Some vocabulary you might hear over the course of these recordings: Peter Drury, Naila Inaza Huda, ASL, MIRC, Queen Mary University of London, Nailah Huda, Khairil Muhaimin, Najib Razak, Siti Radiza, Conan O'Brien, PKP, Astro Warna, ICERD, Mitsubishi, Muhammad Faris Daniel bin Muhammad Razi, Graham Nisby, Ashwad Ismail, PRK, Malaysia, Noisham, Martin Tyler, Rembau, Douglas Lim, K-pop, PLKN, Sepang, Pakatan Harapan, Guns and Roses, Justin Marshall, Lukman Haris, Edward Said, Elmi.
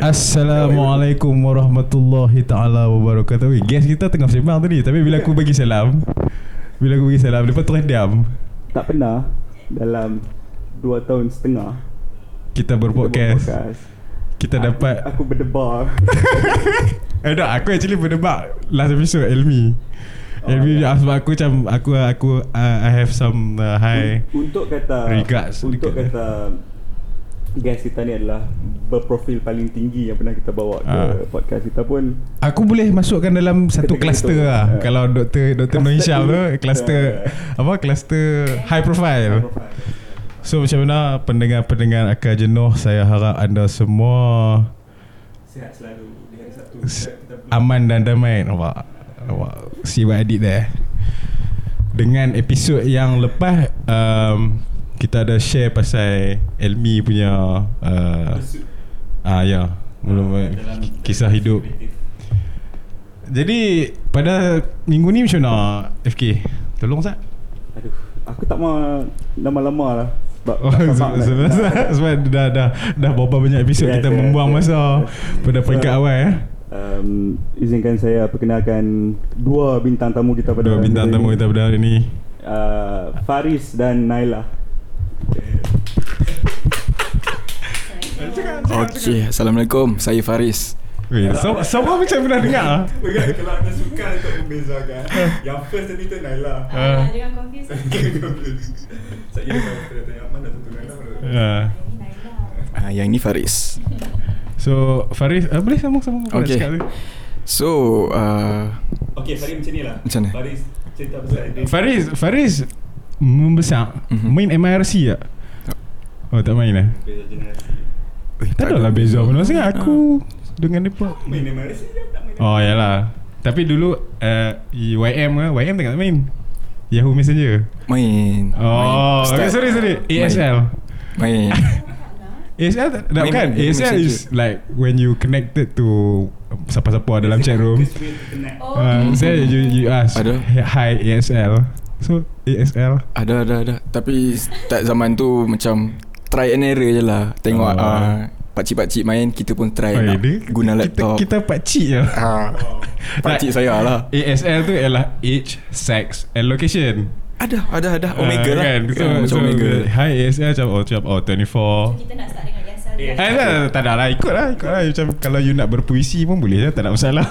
Assalamualaikum warahmatullahi ta'ala wabarakatuh. Guest kita tengah sembang tadi, tapi bila aku bagi salam, lepas tu diam. Tak pernah dalam 2 tahun setengah kita berpodcast. Kita dapat aku berdebar. Aku actually berdebar last episode Elmi. Sebab aku macam I have some high regards. Untuk kata guest kita ni adalah berprofil paling tinggi yang pernah kita bawa ke podcast kita pun. Aku boleh masukkan dalam satu kluster lah. Kalau Dr. Noisham tu kluster high profile. So macam mana pendengar-pendengar Akal Jenuh, saya harap anda semua sihat selalu di hari Sabtu, aman dan damai. Nampak si buat edit dah. Dengan episod yang lepas kita ada share pasal Elmi punya kisah hidup. Jadi pada minggu ni macam mana FK? Tolong Zat. Aduh, aku tak mau lama-lama lah. Sebab dah berapa banyak episod kita membuang masa pada peringkat awal . Izinkan saya perkenalkan dua bintang tamu kita pada hari ini. Faris dan Naila. Okey, assalamualaikum. Saya Faris. Sama macam pernah dengar. Kalau anda suka untuk membezakan, yang first tadi tu Naila. Jangan confuse. Saya kena tanya mana satu Naila. Yang ini Faris. So Faris, boleh sambung. Okey. So okey, Faris macam nilah. Macam ni. Faris cerita pasal dia. Faris membesar main MIRC tak? Oh, tak main lah. Beza generasi. Tak ada lah beza pun sangat aku dengan depa. Main MIRC tak main. Oh yalah. Tapi dulu YM tak main. Yahoo Messenger. Main. Oh, okay, sorry. ASL. Main. ASL tak kan? ASL is like when you connected to siapa-siapa dalam chat room. Saya you ask hi ASL. So ASL ada tapi tak zaman tu macam try and error je lah. Tengok pakcik-pakcik main, kita pun try guna laptop. Kita pakcik je. Pakcik saya lah. ASL tu ialah age, sex and location. Ada Omega lah kan? So, macam Omega. Hi ASL macam 24. Kita nak start dengan ASL. Tak ada lah, ikut lah macam kalau you nak berpuisi pun boleh lah, tak ada masalah.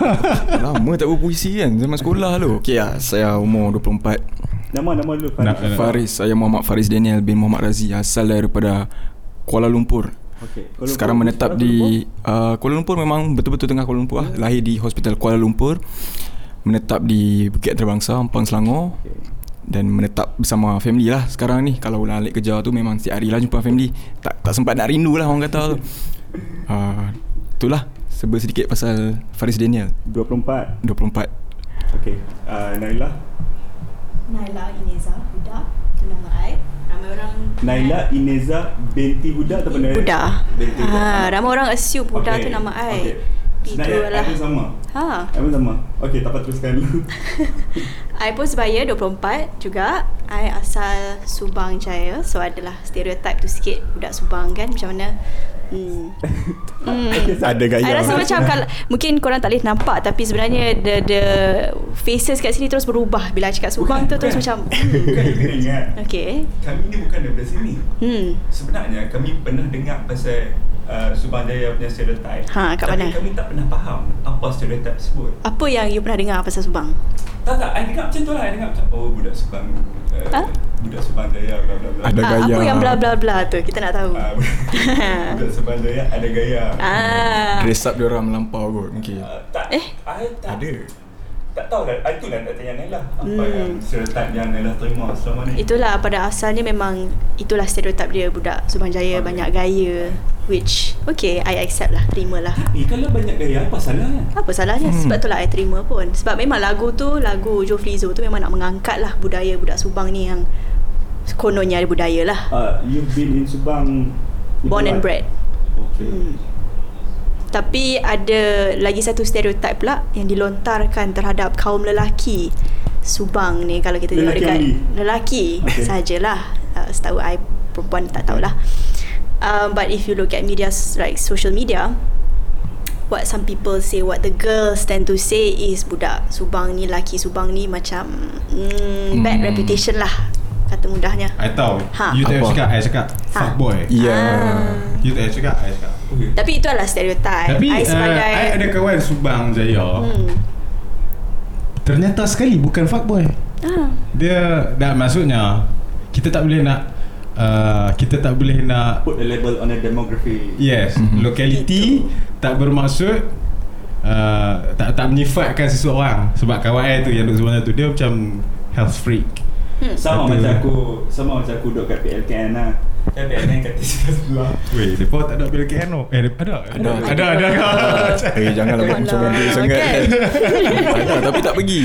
Lama tak berpuisi kan, zaman sekolah tu. Okay lah, saya umur 24. Nama dulu Faris. Saya Muhammad Faris Daniel bin Muhammad Razi, asal daripada Kuala Lumpur. Okay. Sekarang menetap di Kuala Lumpur, memang betul-betul tengah Kuala Lumpur lah. Lahir di Hospital Kuala Lumpur, menetap di Bukit Antarabangsa, Ampang, Selangor. Dan menetap bersama family lah sekarang ni. Kalau balik kerja tu memang setiap hari lah jumpa family. Tak sempat nak rindu lah orang kata. Itulah serba sedikit pasal Faris Daniel. 24. Okay, Naila Inaza Huda. Itu nama saya. Ramai orang Naila Inaza binti Huda atau benda? Huda. Ramai orang assume Huda tu nama saya. Okay. Itulah. Aku sama. Aku sama. Okey, tak apa, teruskan dulu. I pun sebaya 24 juga. I asal Subang Jaya. So adalah stereotype tu sikit, budak Subang kan macam mana? Ada gaya. I rasa macam kalau mungkin korang tak boleh nampak, tapi sebenarnya the faces kat sini terus berubah bila cakap Subang tu terus macam. Bukan ingat. Okey. Kami ni bukan daripada sini. Sebenarnya kami pernah dengar pasal Subang Jaya punya stereotype. Kat mana? Kami tak pernah faham apa stereotype tersebut. Apa yang you pernah dengar pasal Subang? Tak, I dengar macam tu lah. I dengar macam, budak Subang, budak Subang Jaya, bla bla bla. Ada gaya. Apa yang bla bla bla tu, kita nak tahu. Budak Subang Jaya ada gaya. Dress up diorang melampau kot. Okay. Ada. Tak tahu lah, itulah nak tanya Naila. Apa yang stereotip yang Naila terima selama ni? Itulah, pada asalnya memang itulah stereotip dia, budak Subang Jaya banyak gaya. Which, okay, I accept lah, terima lah. Tapi kalau banyak gaya, apa salahnya? Apa salahnya? Sebab tu lah I terima pun. Sebab memang lagu Joflizo tu memang nak mengangkat lah budaya budak Subang ni yang kononnya ada budaya lah. You've been in Subang? Born and bred. Okay. Tapi ada lagi satu stereotip pula yang dilontarkan terhadap kaum lelaki Subang ni. Kalau kita tengok dekat lelaki sajalah, setahu I perempuan tak tahulah. But if you look at media, like social media, what some people say, what the girls tend to say is budak Subang ni, laki Subang ni macam bad reputation lah, kata mudahnya. I tahu. You tak cakap, I cakap fuckboy. Yeah. You tak cakap, I cakap. Okay. Tapi itu adalah stereotype. Tapi I sebagai I ada kawan Subang Jaya. Ternyata sekali bukan fuckboy. Dia dah, maksudnya kita tak boleh nak put a label on a demography. Yes. Locality tak bermaksud tak menyifatkan seseorang. Sebab kawan I tu yang duduk sebelah tu, dia macam health freak. Sama macam aku, duduk kat PLKN lah. Kan PLKN kat sebelah sebelah. Weh, mereka tak ada PLKN no? Ada. Eh, janganlah buat macam benda sangat. Tapi tak pergi.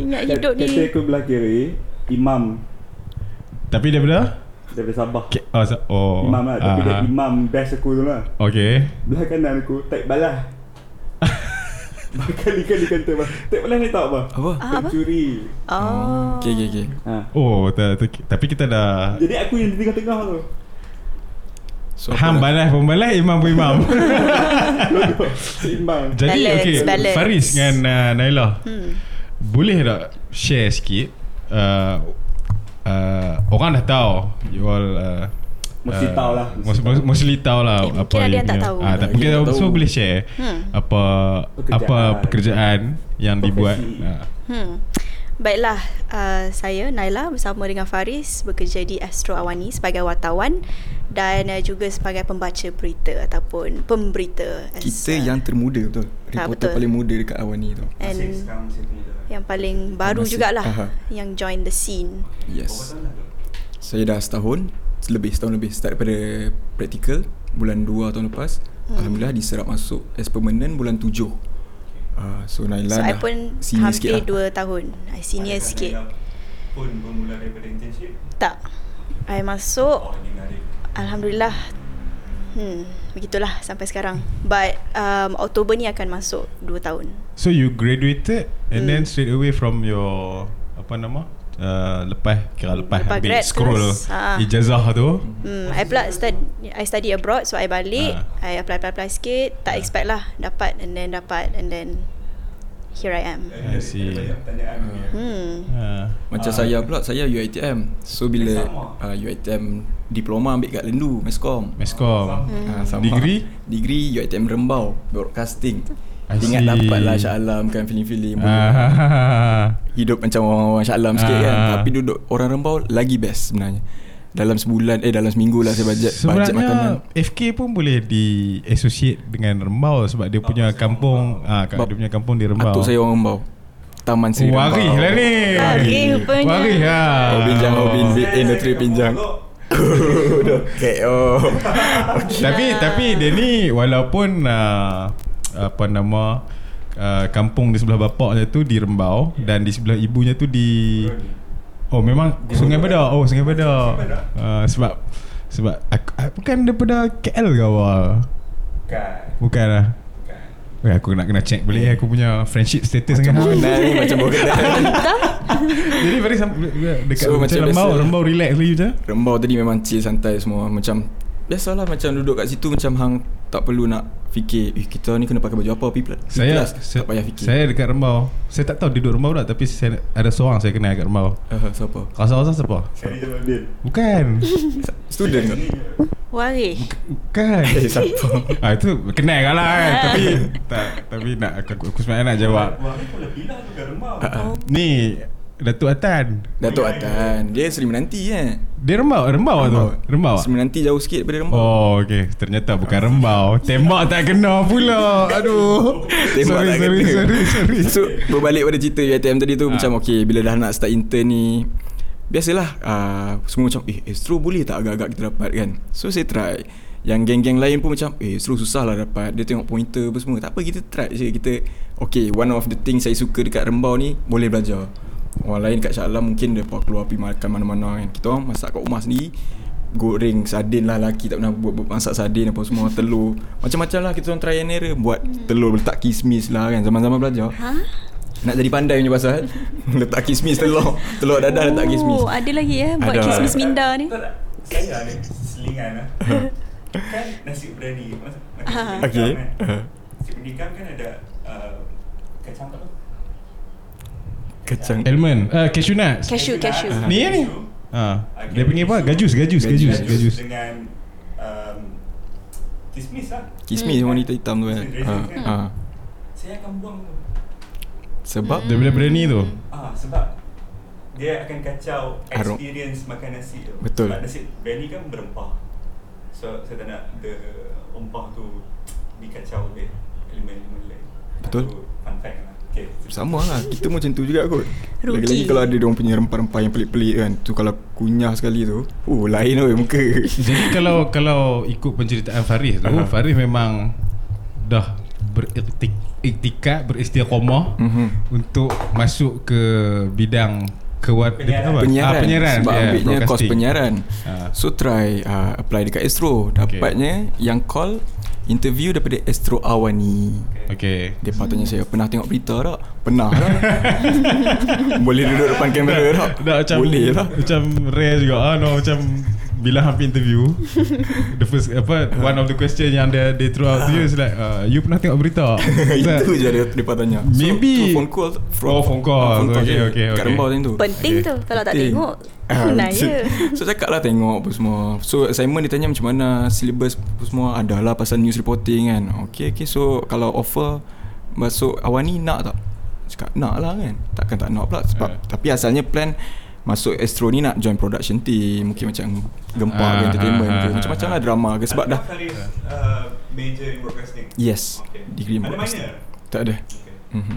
Ingat hidup ni. Kata aku belah kiri, imam. Tapi daripada Sabah. Imam lah, tapi dia imam best aku tu lah. Okay. Belah kanan aku, tak balah. Kali-kali kata tak boleh ni tahu apa? Pencuri. Okay. Tapi kita dah, jadi aku yang di tengah-tengah tu. So, ham balas pembalas, imam pun imam. Seimbang. Jadi okey, Faris dengan Naila, boleh tak share sikit, orang dah tahu you all mesti tahu lah apa yang tak tahu. Mungkin dia semua boleh share apa pekerjaan yang dibuat. Baiklah, saya Naila bersama dengan Faris bekerja di Astro Awani sebagai wartawan dan juga sebagai pembaca berita ataupun pemberita. Kita yang termuda, betul. Reporter paling muda dekat Awani tu. Yang paling baru jugalah yang join the scene. Yes. Saya dah setahun lebih start daripada praktikal bulan 2 tahun lepas. Alhamdulillah diserap masuk as permanent bulan 7. So Naila dah senior sikit lah. So I pun hampir 2 tahun. I senior sikit. Pun bermula daripada internship? Tak. I masuk Alhamdulillah. Begitulah sampai sekarang. But Oktober ni akan masuk 2 tahun. So you graduated and then straight away from your lepas habis scroll ijazah tu. I pula study abroad, so I balik, I apply sikit, tak expect lah dapat and then here I am. I see. Macam saya UiTM. So bila UiTM diploma ambil kat Lendu, Meskom. Degree UiTM Rembau, broadcasting. Ingat dapatlah Shah Alam kan, feeling-feeling hidup macam orang-orang Shah Alam sikit kan. Tapi duduk orang Rembau lagi best sebenarnya. Dalam seminggu lah saya bajet makanan. FK pun boleh di associate dengan Rembau sebab dia punya kampung, dia punya kampung di Rembau. Atuk saya orang Rembau, Taman Seri Rembau. Wari lah ni. Wari lah. Industri pinjang. Tapi dia ni walaupun kampung di sebelah bapaknya tu di Rembau dan di sebelah ibunya tu di memang Sungai Bedok. Sungai Bedok. Sebab aku bukan daripada KL ke awal. Bukanlah. Bukan. Aku nak kena check balik aku punya friendship status dengan hang. Macam boleh kata. Jadi very dekat macam Rembau relax lagi je. Rembau tadi memang chill, santai semua, macam biasalah, macam duduk kat situ macam hang tak perlu nak fikir kita ni kena pakai baju apa pergi kelas, tak payah fikir. Saya dekat Rembau, saya tak tahu dia duduk Rembau tak, tapi saya ada seorang saya kenal dekat Rembau. Siapa? Rasa-rasa siapa? Saya Jamaludin. Bukan. Student ke? Wari. Bukan. Siapa? Itu kenal kan lah kan. Tapi nak aku sebenarnya nak jawab. Wari pun lebih lah dekat Rembau. Ni Datuk Atan. Dia Seri Menanti kan? Dia Rembau tu? Seri Menanti jauh sikit daripada Rembau. Oh okay. Ternyata bukan Rembau. Tembak tak kena pula. Aduh. Sorry. So berbalik pada cerita UiTM tadi tu, macam okay, bila dah nak start intern ni, biasalah semua macam Astro boleh tak agak-agak kita dapat kan. So saya try. Yang geng-geng lain pun macam Astro susah lah dapat. Dia tengok pointer apa semua. Tak apa, kita try je. Kita okay, one of the things saya suka dekat Rembau ni, boleh belajar. Orang lain kat Shah Alam mungkin dia keluar pergi makan mana-mana kan. Kita orang masak kat rumah sendiri, goreng sardin lah, laki tak pernah buat masak sardin apa semua, telur macam-macam lah. Kita orang try and error, buat telur letak kismis lah kan. Zaman-zaman belajar nak jadi pandai punya pasal letak kismis, telur dadah letak kismis. Ada lagi buat kismis minda ni. Saya ada selingan lah kan nasi berani. Okey. Nasi bernikam kan ada kacang apa? Kacang almond, cashew nuts. Cashew. Ni ni. Ha. Dia punya apa? Gajus. Dengan kismis lah. Kismis wanita hitam tu kan. Ha. Saya akan buang tu. Sebab dia berani tu. Ah, sebab dia akan kacau experience makan nasi tu. Betul. Sebab nasi berani kan berempah. So saya tak nak the empah tu dikacau oleh elemen-elemen lain. Betul. So, fun fact lah. Okay. Sama lah, kita macam tu juga kot. Lagi-lagi kalau ada diorang punya rempah-rempah yang pelik-pelik kan, tu kalau kunyah sekali tu, oh lain oi muka. Jadi kalau ikut penceritaan Faris tu, Faris memang dah beriktikad, beristiqamah untuk masuk ke bidang penyiaran. Sebab ambilnya kos penyiaran. So try apply dekat Astro. Dapatnya yang call interview daripada Astro Awani. Okay. Dia patutnya saya pernah tengok berita tak? Pernah tak? Boleh duduk depan kamera tak? Boleh lah. Macam rare juga macam bila hampir interview the first one of the question yang they throw out to you is like you pernah tengok berita tak? Itu je dia patutnya. So, maybe phone call. Okay. Kat rembau tu. Penting tu kalau tak tengok. So cakap lah tengok apa semua. So assignment dia tanya macam mana, syllabus apa semua, adalah pasal news reporting kan. Okay, so kalau offer masuk Awani nak tak? Cakap nak lah kan. Takkan tak nak pula sebab tapi asalnya plan masuk Astro ni nak join production team, mungkin macam Gempar ke entertainment ke, macam-macam lah drama ke sebab dah major in broadcasting. Yes, okay. Degree in broadcasting. Tak ada.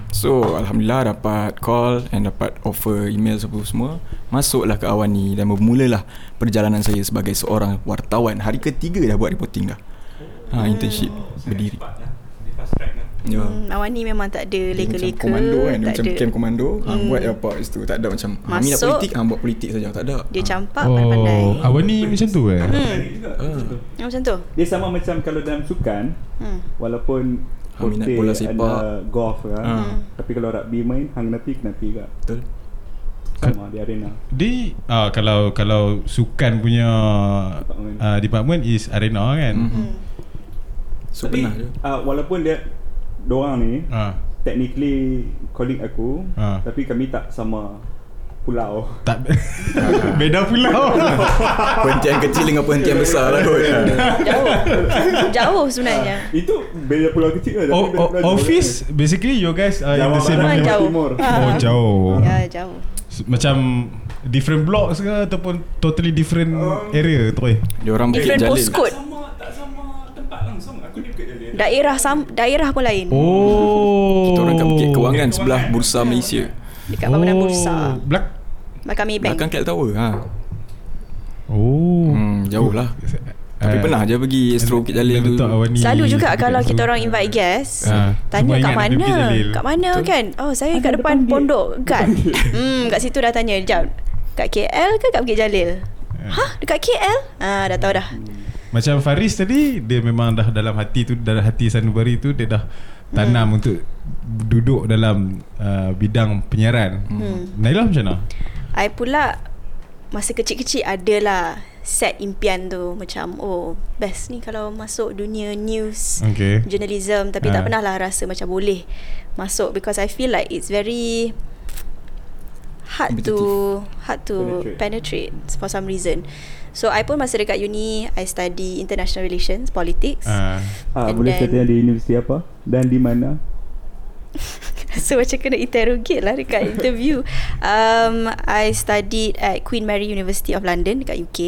So alhamdulillah dapat call and dapat offer email semua. Masuklah ke Awani dan bermulalah perjalanan saya sebagai seorang wartawan. Hari ketiga dah buat reporting dah. Internship berdiri. Awani memang tak ada leka-leka. Macam komando kan, macam camp komando. Buat apa itu, tak ada macam minat politik, buat politik saja, tak ada. Dia campak pandai-pandai. Awani macam tu eh. Macam tu. Dia sama macam kalau dalam sukan, walaupun minat bola sepak ada golf kan, tapi kalau rugby main hang nanti juga. Betul. Sama di arena. Di kalau sukan punya department is arena kan. So tapi, walaupun dia dorang ni technically calling aku, tapi kami tak sama pulau. Tak beda pulau. Penghentian kecil dengan penghentian besar lah kot. Jauh sebenarnya. Itu beda pulau kecil lah. Office basically you guys are in the same area. Jauh. Ya, jauh. Macam different blocks ke ataupun totally different area tu eh. Diorang bukit jalin. Tak sama tempat langsung. Aku ni bukit jalin. Daerah pun lain. Kita orang kat bukit kewangan sebelah Bursa Malaysia. Dekat bangunan Bursa. Kami bank. Belakang KL Tower. Jauh lah. Tapi pernah je pergi Astro Bukit Jalil tu. Selalu juga kalau kita orang invite guest, tanya kat mana kan. Saya kat depan pondok guard. Kat situ dah tanya, jap kat KL ke kat Bukit Jalil? Dekat KL? Dah tahu dah. Macam Faris tadi, dia memang dah dalam hati tu, dalam hati sanubari tu, dia dah tanam untuk duduk dalam bidang penyiaran. Naila macam mana? I pula masa kecil-kecil adalah set impian tu macam best ni kalau masuk dunia news, journalism, tapi tak pernah lah rasa macam boleh masuk because I feel like it's very hard to penetrate for some reason. So I pun masa dekat uni I study international relations, politics. Boleh cerita di universiti apa dan di mana? So macam kena interrogate lah dekat interview. I studied at Queen Mary University of London dekat UK.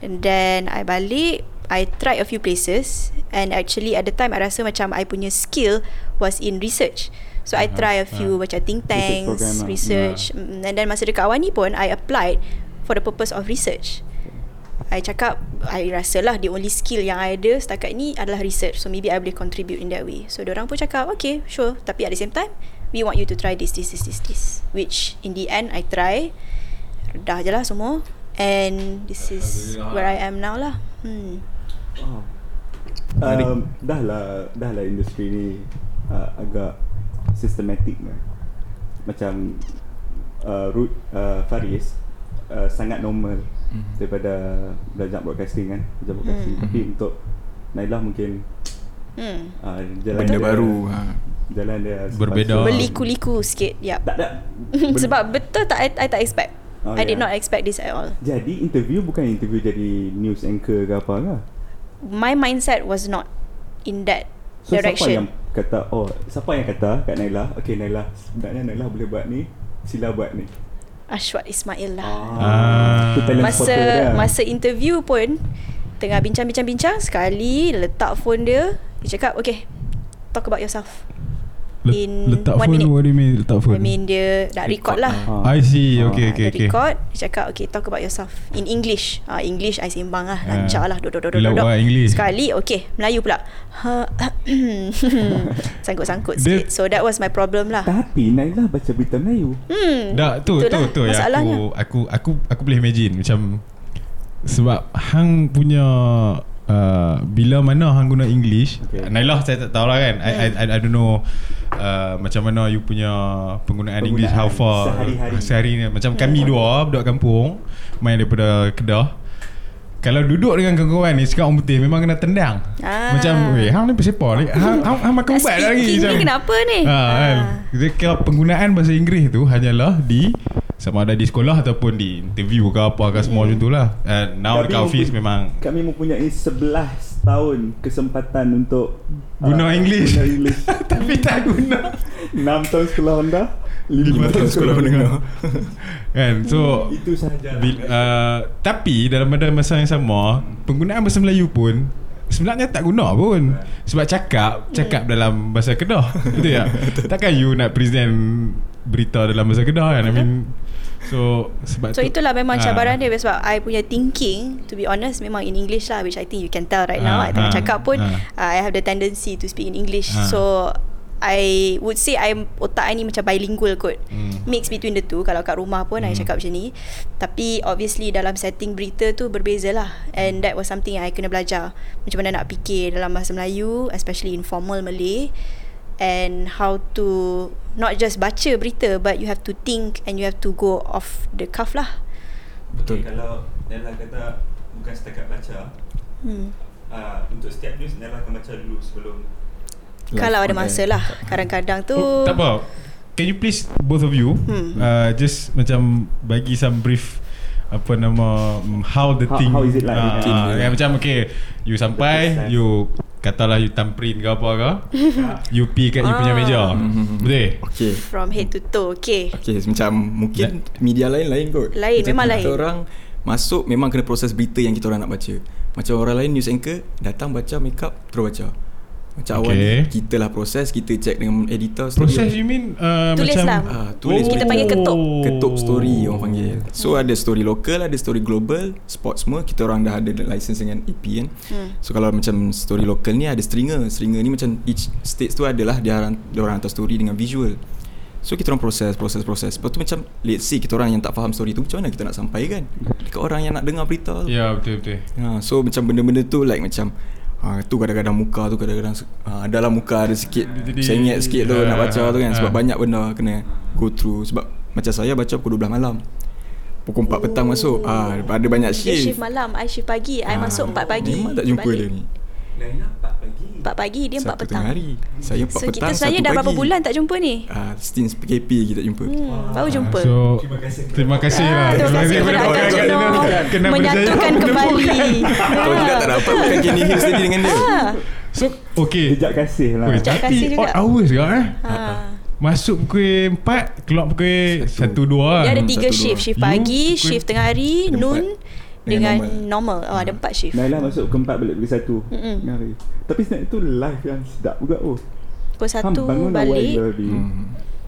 And then I balik, I tried a few places, and actually at the time I rasa macam I punya skill was in research. So I try a few macam think tanks, research. And then masa dekat Awani pun I applied for the purpose of research. I cakap I rasalah the only skill yang I ada setakat ni adalah research, so maybe I boleh contribute in that way. So diorang pun cakap okay sure, tapi at the same time we want you to try this, which in the end I try. Dah je lah semua, and this is where I am now lah. Dah lah industri ni agak systematic lah. Macam Faris sangat normal. daripada belajar broadcasting kan, belajar broadcasting. Tapi untuk Naila mungkin benda baru, jalan dia berbeda, berliku-liku sikit. Tak sebab betul tak, I tak expect. I did not expect this at all. Jadi interview bukan interview jadi news anchor ke apa ke? My mindset was not in that direction. So siapa yang kata kat Naila, okay Naila, sebenarnya Naila boleh buat ni, sila buat ni? Ashwad Ismail lah. Masa interview pun tengah bincang-bincang-bincang, sekali letak phone dia, dia cakap okay, talk about yourself. Letak phone, minute. What do you mean letak phone? I mean dia dah record lah. I see. Okay. Record, dia cakap okay, talk about yourself in English. English I sembang lah, lancar lah, duduk. Sekali okay, Melayu pula. Sangkut-sangkut sikit. So that was my problem lah. Tapi Naila baca berita Melayu. Dah tu masalahnya. Aku boleh imagine macam, sebab hang punya bila mana hang guna English, okay. Nailah saya tak tahulah kan. I don't know macam mana you punya penggunaan English, how far sehari ni. Macam kami dua budak kampung main daripada Kedah, kalau duduk dengan kawan-kawan ni cakap orang putih, memang kena tendang. Macam weh, hang ni siapa ni? Hang makan ubat lagi macam, kenapa ni? Kita kira penggunaan bahasa Inggeris tu hanyalah di, sama ada di sekolah ataupun di interview ke apa ke semua macam tu lah. Now dekat office memang kami mempunyai 11 tahun kesempatan untuk guna English. Tapi tak guna. 6 tahun sekolah anda, 5 tahun sekolah menengah. Kan? So itu sahaja. Tapi dalam masa yang sama, penggunaan bahasa Melayu pun sebenarnya tak guna pun. Sebab cakap dalam bahasa Kedah. Betul tak? Takkan you nak present berita dalam bahasa Kedah kan? I mean, so itulah memang cabaran dia. Sebab I punya thinking, to be honest, memang in English lah, which I think you can tell right now. I tengah cakap pun I have the tendency to speak in English. So I would say otak I ni macam bilingual kot. Mix between the two. Kalau kat rumah pun I cakap macam ni. Tapi obviously dalam setting berita tu berbeza lah. And that was something I kena belajar, macam mana nak fikir dalam bahasa Melayu, especially informal Malay. And how to not just baca berita, but you have to think and you have to go off the cuff lah. Betul. Okay, kalau Naila kata bukan setakat baca, untuk setiap news Naila akan baca dulu sebelum, kalau ada masa lah. Kadang-kadang tu tak apa. Can you please, both of you, just macam bagi some brief, apa nama, how is it like macam okay, you sampai, you katalah you tamperin ke apa ke, you pee kat you punya meja, betul? Okay, from head to toe. Okay, macam mungkin media lain kot. Lain macam memang lain. Kita orang masuk memang kena proses berita yang kita orang nak baca. Macam orang lain news anchor datang baca make up terus baca. Macam awal kita lah proses, kita check dengan editor story. Proses you mean tulis macam lah. Tulis kita panggil ketuk story orang panggil. So ada story lokal, ada story global, sports semua. Kita orang dah ada license dengan AP kan. So kalau macam story lokal ni ada stringer ni macam each stage tu adalah dia orang hantar story dengan visual. So kita orang proses. Lepas tu macam let's see, kita orang yang tak faham story tu macam mana kita nak sampaikan dekat orang yang nak dengar berita. Ya, betul. So macam benda-benda tu like macam tu kadang-kadang muka tu kadang-kadang adalah muka ada sikit sengit sikit tu nak baca tu kan. Sebab banyak benda kena go through. Sebab macam saya baca pukul 12 malam, pukul 4 petang masuk. Ada banyak shift malam, I shift pagi, I masuk 4 pagi. Memang tak jumpa dia ni. Laila 4 pagi, dia 4 petang hari. Saya 4 petang, kita saya dah pagi. Berapa bulan tak jumpa ni? Since PKP kita jumpa. Baru jumpa. So terima kasih lah. Terima kasih menyatukan kembali. Kalau tidak tak dapat bukan Kenny Hills tadi dengan dia. So okay, sejak kasih lah. Tapi odd hours juga masuk pukul 4, keluar pukul 1-2. Dia ada 3 shift pagi, shift tengah hari, noon dengan normal. Ada 4 shift. Naila masuk ke 4, balik pergi 1 tengah hari. Tapi snack tu live yang sedap juga. Pukul 1 balik,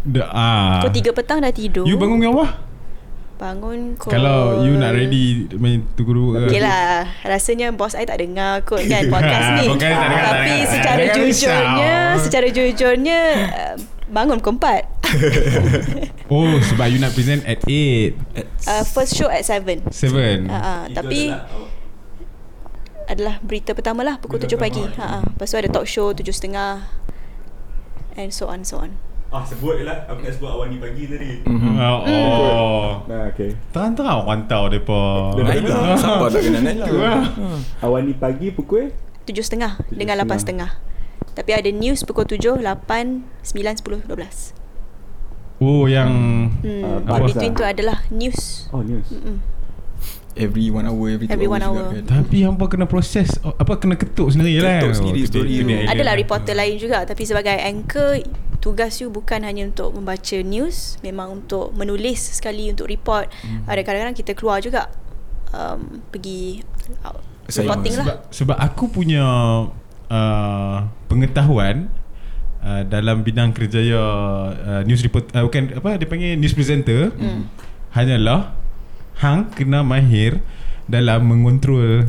pukul 3 petang dah tidur. You bangun dengan apa? Bangun kot. Kalau you nak ready main tunggu. Okay lah, rasanya bos I tak dengar kot kan podcast ni. Tapi secara jujurnya bangun pukul 4. Sebab you nak present at 8. First show at 7. Tapi adalah berita pertama lah pukul 7 pagi. Lepas tu ada talk show 7:30, and so on. Sebut je lah. Aku nak sebut Awani pagi tadi. Okay. Terang-terang rantau mereka. Sampai tak kena net tu. Awani pagi pukul 7.30 dengan 8.30. Tapi ada news pukul 7, 8, 9, 10, 12. Oh yang between tu adalah news. Oh news. Every 1 hour, every 2 hours. Tapi hampa kena proses, apa, kena ketuk sendiri lah. Ketuk sendiri story tu. Adalah reporter lain juga, tapi sebagai anchor, tugas you bukan hanya untuk membaca news, memang untuk menulis sekali untuk report. Ada kadang-kadang kita keluar juga, pergi reporting lah. Sebab aku punya pengetahuan dalam bidang kerjaya news report, bukan apa dia panggil, news presenter, hanyalah hang kena mahir dalam mengontrol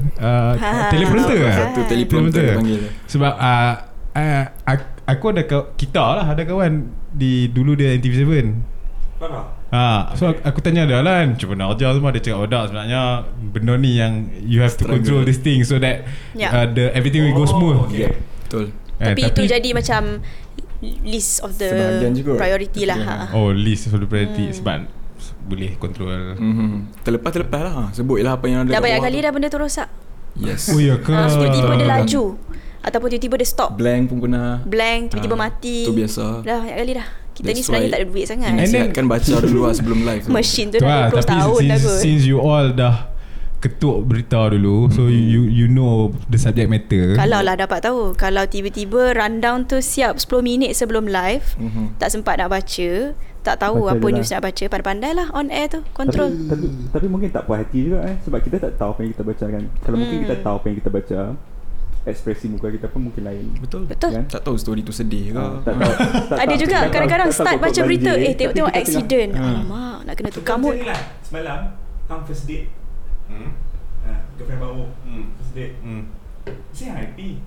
teleprompter lah. Sebab aku ada kita lah, ada kawan di dulu dia NTV7. So aku tanya dia lah, cuba nak ajar semua. Dia cakap sebenarnya benda ni yang you have to control this thing so that the everything will go smooth. Betul. Tapi itu jadi macam list of the priority lah. List of the priority sebab boleh kontrol. Terlepas-terlepas lah. Sebut lah apa yang ada. Dah banyak kali dah benda tu rosak. Yes. Oh ya ke? Tiba-tiba dia laju, ataupun tiba-tiba dia stop. Blank pun kena. Blank, tiba-tiba mati. Itu biasa. Dah banyak kali dah. Kita ni sebenarnya tak ada duit sangat. Sihatkan baca dulu lah sebelum live. Machine tu dah 20 tahun dah kot. Since you all dah ketuk berita dulu, so you know the subject matter. Kalau lah dapat tahu. Kalau tiba-tiba rundown tu siap 10 minit sebelum live, tak sempat nak baca, tak tahu baca apa news nak baca, pandai-pandai lah on air tu kontrol. Tapi mungkin tak puas hati juga sebab kita tak tahu apa yang kita baca kan. Kalau mungkin kita tahu apa yang kita baca, ekspresi muka kita pun mungkin lain. Betul. Kan? Tak tahu story tu sedih ke. Tak ada juga kadang-kadang start baca berita, tengok-tengok accident. Alamak, nak kena tukar mood. Semalam hang first date. Girlfriend baru. First date. Saya happy.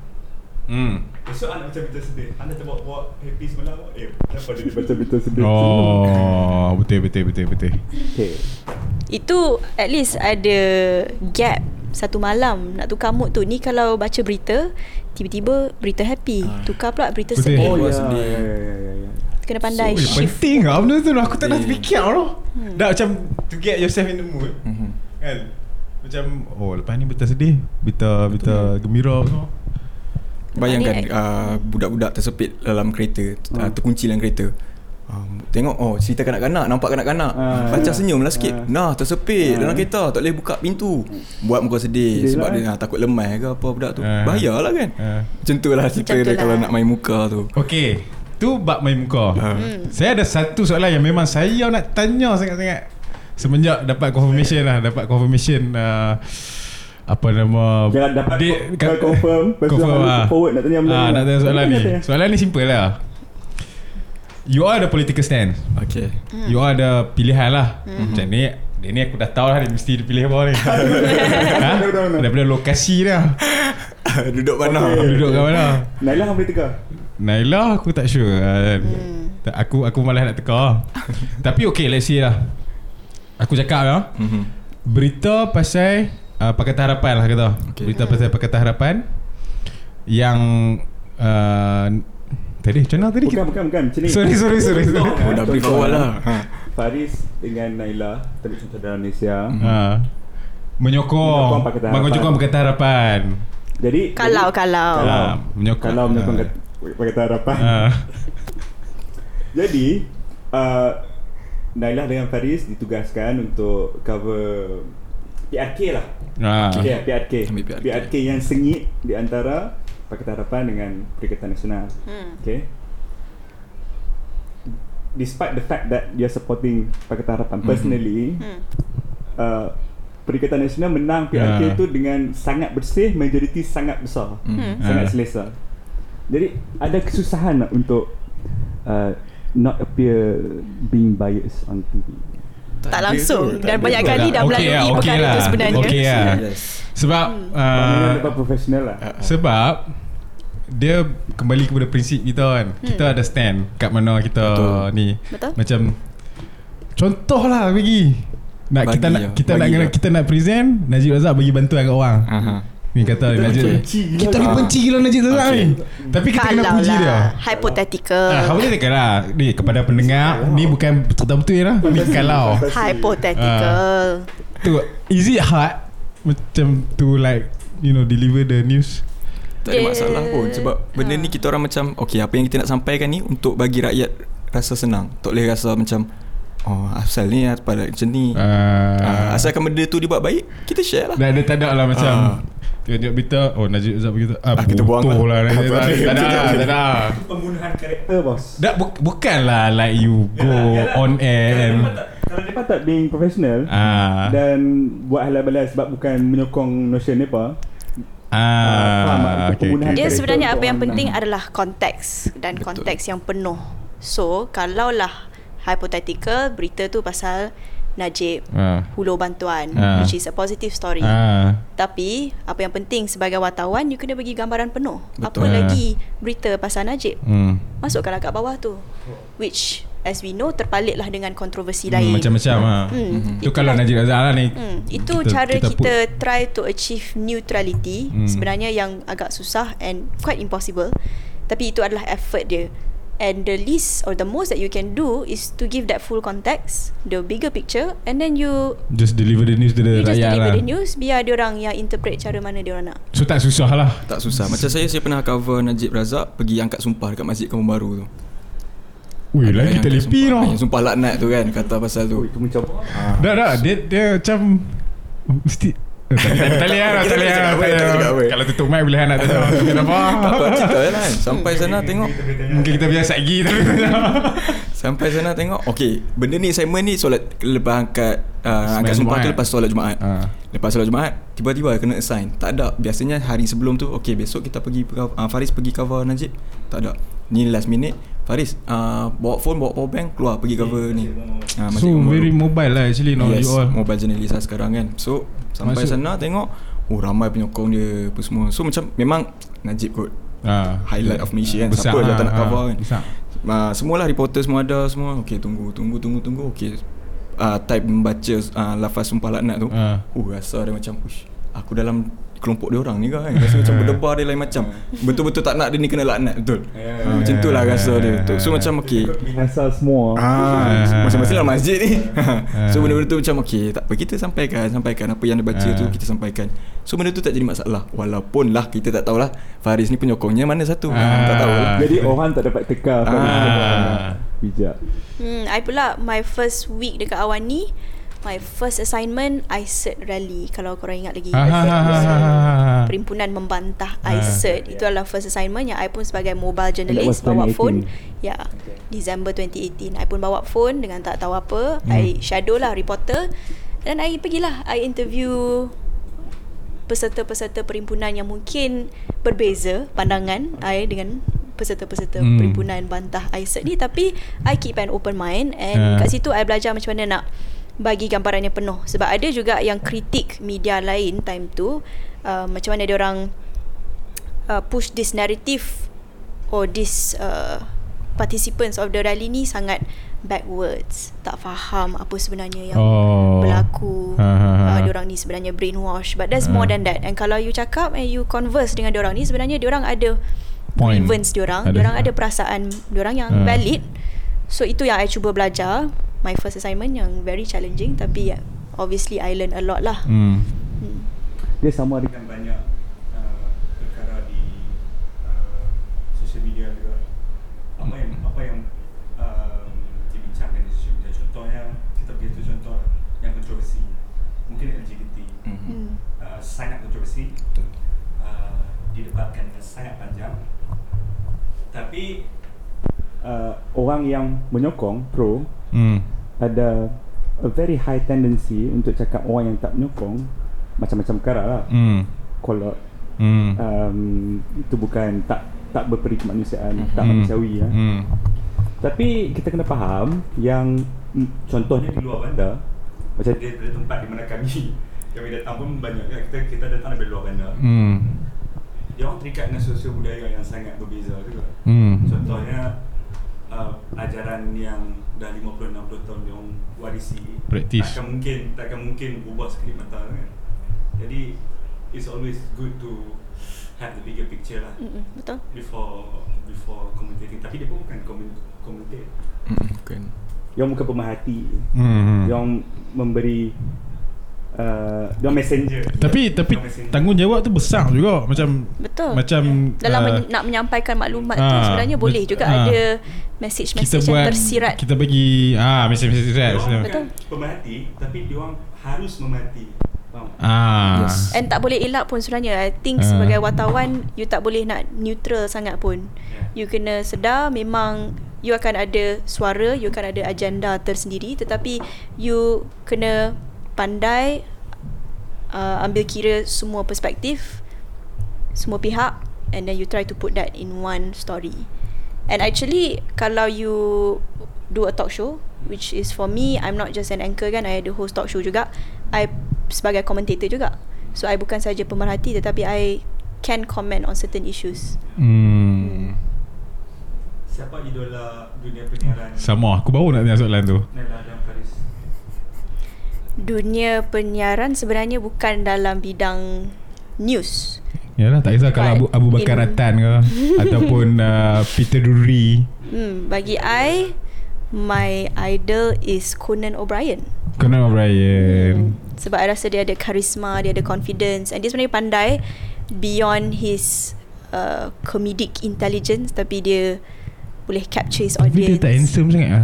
Besok anak macam betul sedih. Anak macam buat happy semalam. Kenapa dia macam betul sedih? Betul. Okay. Itu at least ada gap satu malam nak tukar mood tu. Ni kalau baca berita, tiba-tiba berita happy, tukar pula berita sedih. Ya. Kena pandai shift. Penting lah benda tu. Aku tak nak fikir lah. Dah macam to get yourself in the mood. Kan? Macam lepas ni berita sedih, berita gembira semua. Bayangkan budak-budak tersepit dalam kereta, terkunci dalam kereta, tengok cerita kanak-kanak, nampak kanak-kanak, baca senyumlah sikit. Nah, tersepit dalam kereta, tak boleh buka pintu, buat muka sedih sebab dia takut lemah ke apa budak tu. Bahayalah kan. Macam tulah cerita dia kalau nak main muka tu. Okey, tu bab main muka. Saya ada satu soalan yang memang saya nak tanya sangat-sangat semenjak dapat confirmation lah, apa nama dia dapat confirm forward nak tanya nak tanya soalan ni. Soalan ni simple lah. You all ada political stand. Okay. You all ada pilihan lah. Macam ni, dia ni aku dah tahu lah dia mesti dipilih bawah ni. Daripada lokasi dah. Duduk mana? Duduk kat mana? Naila hang boleh teka. Naila aku tak sure. Aku malas nak teka. Tapi okay, let's see lah. Aku cakap lah. Berita pasal Pakatan Harapan lah kata. Okay. Berita pasal Pakatan Harapan yang tadi channel tadi bukan macam ni. Sorry. Dah beri awal lah. Faris dengan Naila, tapi contoh dalam Malaysia, menyokong bangun Pakatan Harapan. Jadi kalau menyokong Pakatan Harapan. Jadi Naila dengan Faris ditugaskan untuk cover PRK lah. PRK yang sengit di antara Pakatan Harapan dengan Perikatan Nasional. Okay. Despite the fact that they are supporting Pakatan Harapan personally, Perikatan Nasional menang PRK tu dengan sangat bersih, majoriti sangat besar, sangat selesa. Jadi ada kesusahan untuk not appear being biased on TV. Tak langsung dan banyak kali dah melalui perkara itu sebenarnya. Sebab profesional lah. Sebab dia kembali kepada prinsip kita kan. Kita ada stand kat mana kita. Betul. Ni betul? Macam contohlah bagi nak bagi kita present Najib Razak bagi bantuan kat orang. Ni kata Najib, kita dibenci gila Najib Razak ni. Tapi kita kena puji dia. Hypothetical. Ah, hypothetical lah. Ni kepada pendengar, ni bukan betul-betul lah. Ni kalau hypothetical. Tu is it hard macam to like, you know, deliver the news? Tak ada masalah pun sebab benda ni kita orang macam okey, apa yang kita nak sampaikan ni untuk bagi rakyat rasa senang. Tak boleh rasa macam oh asal ni pada macam ni. Asalkan benda tu dibuat baik, kita share lah. Dah ada tak ada lah macam tunjuk berita oh Najib Razak begitu. Kita buang lah. Tak ada. Pembunuhan karakter bos. Tak bukanlah like you go on air and kalau mereka tak being professional dan buat hal balai sebab bukan menyokong notion mereka. Dia sebenarnya apa yang penting adalah konteks dan konteks yang penuh. So kalaulah hypothetical berita tu pasal Najib hulur bantuan, which is a positive story, tapi apa yang penting sebagai wartawan, you kena bagi gambaran penuh. Betul. Apa lagi berita pasal Najib, masukkanlah kat bawah tu, which as we know terpalitlah dengan kontroversi lain macam-macam. Itu kalau Najib Razak lah ni. Itu cara kita try to achieve neutrality, sebenarnya yang agak susah and quite impossible, tapi itu adalah effort dia. And the least or the most that you can do is to give that full context, the bigger picture, and then you just deliver the news to the rakyat lah. You just deliver the news, biar diorang yang interpret cara mana diorang nak. So tak susah lah. Tak susah. Macam saya pernah cover Najib Razak pergi angkat sumpah dekat Masjid Kampung Baru tu. Weh, lagi telepi noh. Sumpah laknat tu kan, kata pasal tu. Itu macam dah dia macam mesti Tak lihat. Kalau tutup mic boleh nak tahu. Kenapa? Tak apa cerita kan. Sampai sana tengok. Mungkin kita biasa lagi tapi sampai sana tengok. Okey, benda ni segmen ni solat lepas angkat sumpah tu lepas solat Jumaat. Lepas solat Jumaat tiba-tiba kena assign. Tak ada. Biasanya hari sebelum tu okey besok kita pergi Faris pergi cover Najib. Tak ada. Ni last minute Faris bawa phone, bawa power bank, keluar pergi cover ni. So very mobile lah actually now you all. Mobile journalist lah sekarang kan. So sampai sana tengok oh ramai penyokong dia apa semua. So macam memang Najib kot highlight of Malaysia kan. Siapa dah tak nak cover kan. Semualah reporter semua ada semua. Okay tunggu okay type membaca lafaz sumpah laknat tu. Rasa dia macam push aku dalam kelompok dia orang ni kan. Rasa macam berdebar dia lain macam. Betul-betul tak nak dia ni kena laknat. Betul. Macam tu lah rasa dia. So macam okey. Minasal semua. Macam-macam lah masjid ni. So benda-benda tu macam okey. Tak apa kita sampaikan apa yang dia baca tu kita sampaikan. So benda tu tak jadi masalah. Walaupun lah kita tak tahulah Faris ni penyokongnya mana satu. Tak tahu lah. Jadi orang tak dapat teka. Bijak. I pula my first week dekat Awani, my first assignment ICERD rally. Kalau korang ingat lagi Perhimpunan Membantah ICERD. Itu adalah first assignment yang I pun sebagai mobile journalist bawa phone. Okay. December 2018 I pun bawa phone dengan tak tahu apa. I shadow lah reporter. Dan I pergilah I interview peserta-peserta perhimpunan yang mungkin berbeza pandangan I dengan peserta-peserta perhimpunan bantah ICERD ni. Tapi I keep an open mind. And kat situ I belajar macam mana nak bagi gambarannya penuh. Sebab ada juga yang kritik media lain time tu, macam mana diorang push this narrative or this participants of the rally ni sangat backwards. Tak faham apa sebenarnya yang berlaku. Diorang ni sebenarnya brainwash. But that's more than that. And kalau you cakap and you converse dengan diorang ni, sebenarnya diorang ada grievance diorang. Diorang ada perasaan diorang yang valid. So itu yang I cuba belajar. My first assignment yang very challenging, tapi obviously I learn a lot lah. Dia sama dengan banyak perkara di social media juga. Apa yang dibincangkan di social media, contohnya kita pergi tu contoh yang kontroversi, mungkin LGBT sangat kontroversi, didebatkan sangat panjang, tapi orang yang menyokong pro ada a very high tendency untuk cakap orang yang tak menyokong macam-macam perkara lah. Kolot. Itu bukan tak berperi kemanusiaan, tak manusiawi lah. Tapi kita kena faham yang contohnya di luar bandar, macam daripada tempat di mana kami datang pun banyak, kita datang dari luar bandar. Dia orang terikat dengan sosio budaya yang sangat berbeza juga. Contohnya ajaran yang dah 50-60 tahun dia orang warisi, takkan mungkin ubah sekali mata kan. Jadi it's always good to have the bigger picture lah. Mm-mm, betul. Before commentating. Tapi dia pun bukan commentate. Bukan. Dia bukan pemerhati. Dia memberi dia messenger. Tapi messenger. Tanggungjawab tu besar juga macam betul. Macam dalam nak menyampaikan maklumat tu sebenarnya boleh juga ada message yang tersirat. Kita bagi message tersirat. Betul. Pemerhati tapi dia orang harus memati. Yes. And tak boleh elak pun sebenarnya. I think sebagai wartawan you tak boleh nak neutral sangat pun. You kena sedar memang you akan ada suara, you akan ada agenda tersendiri, tetapi you kena pandai ambil kira semua perspektif, semua pihak, and then you try to put that in one story. And actually kalau you do a talk show, which is for me, I'm not just an anchor kan, I ada host talk show juga, I sebagai commentator juga. So I bukan saja pemerhati tetapi I can comment on certain issues. Siapa idola dunia penyiaran? Sama, aku baru nak tanya soalan tu. Naila Faris. Dunia penyiaran sebenarnya bukan dalam bidang news. Yalah, tak kisah kalau Abu Bakar Ratan ke ataupun Peter Drury. Bagi I, my idol is Conan O'Brien. Sebab I rasa dia ada karisma, dia ada confidence, and dia sebenarnya pandai beyond his comedic intelligence, tapi dia boleh capture his audience. Tapi dia tak handsome sangat lah.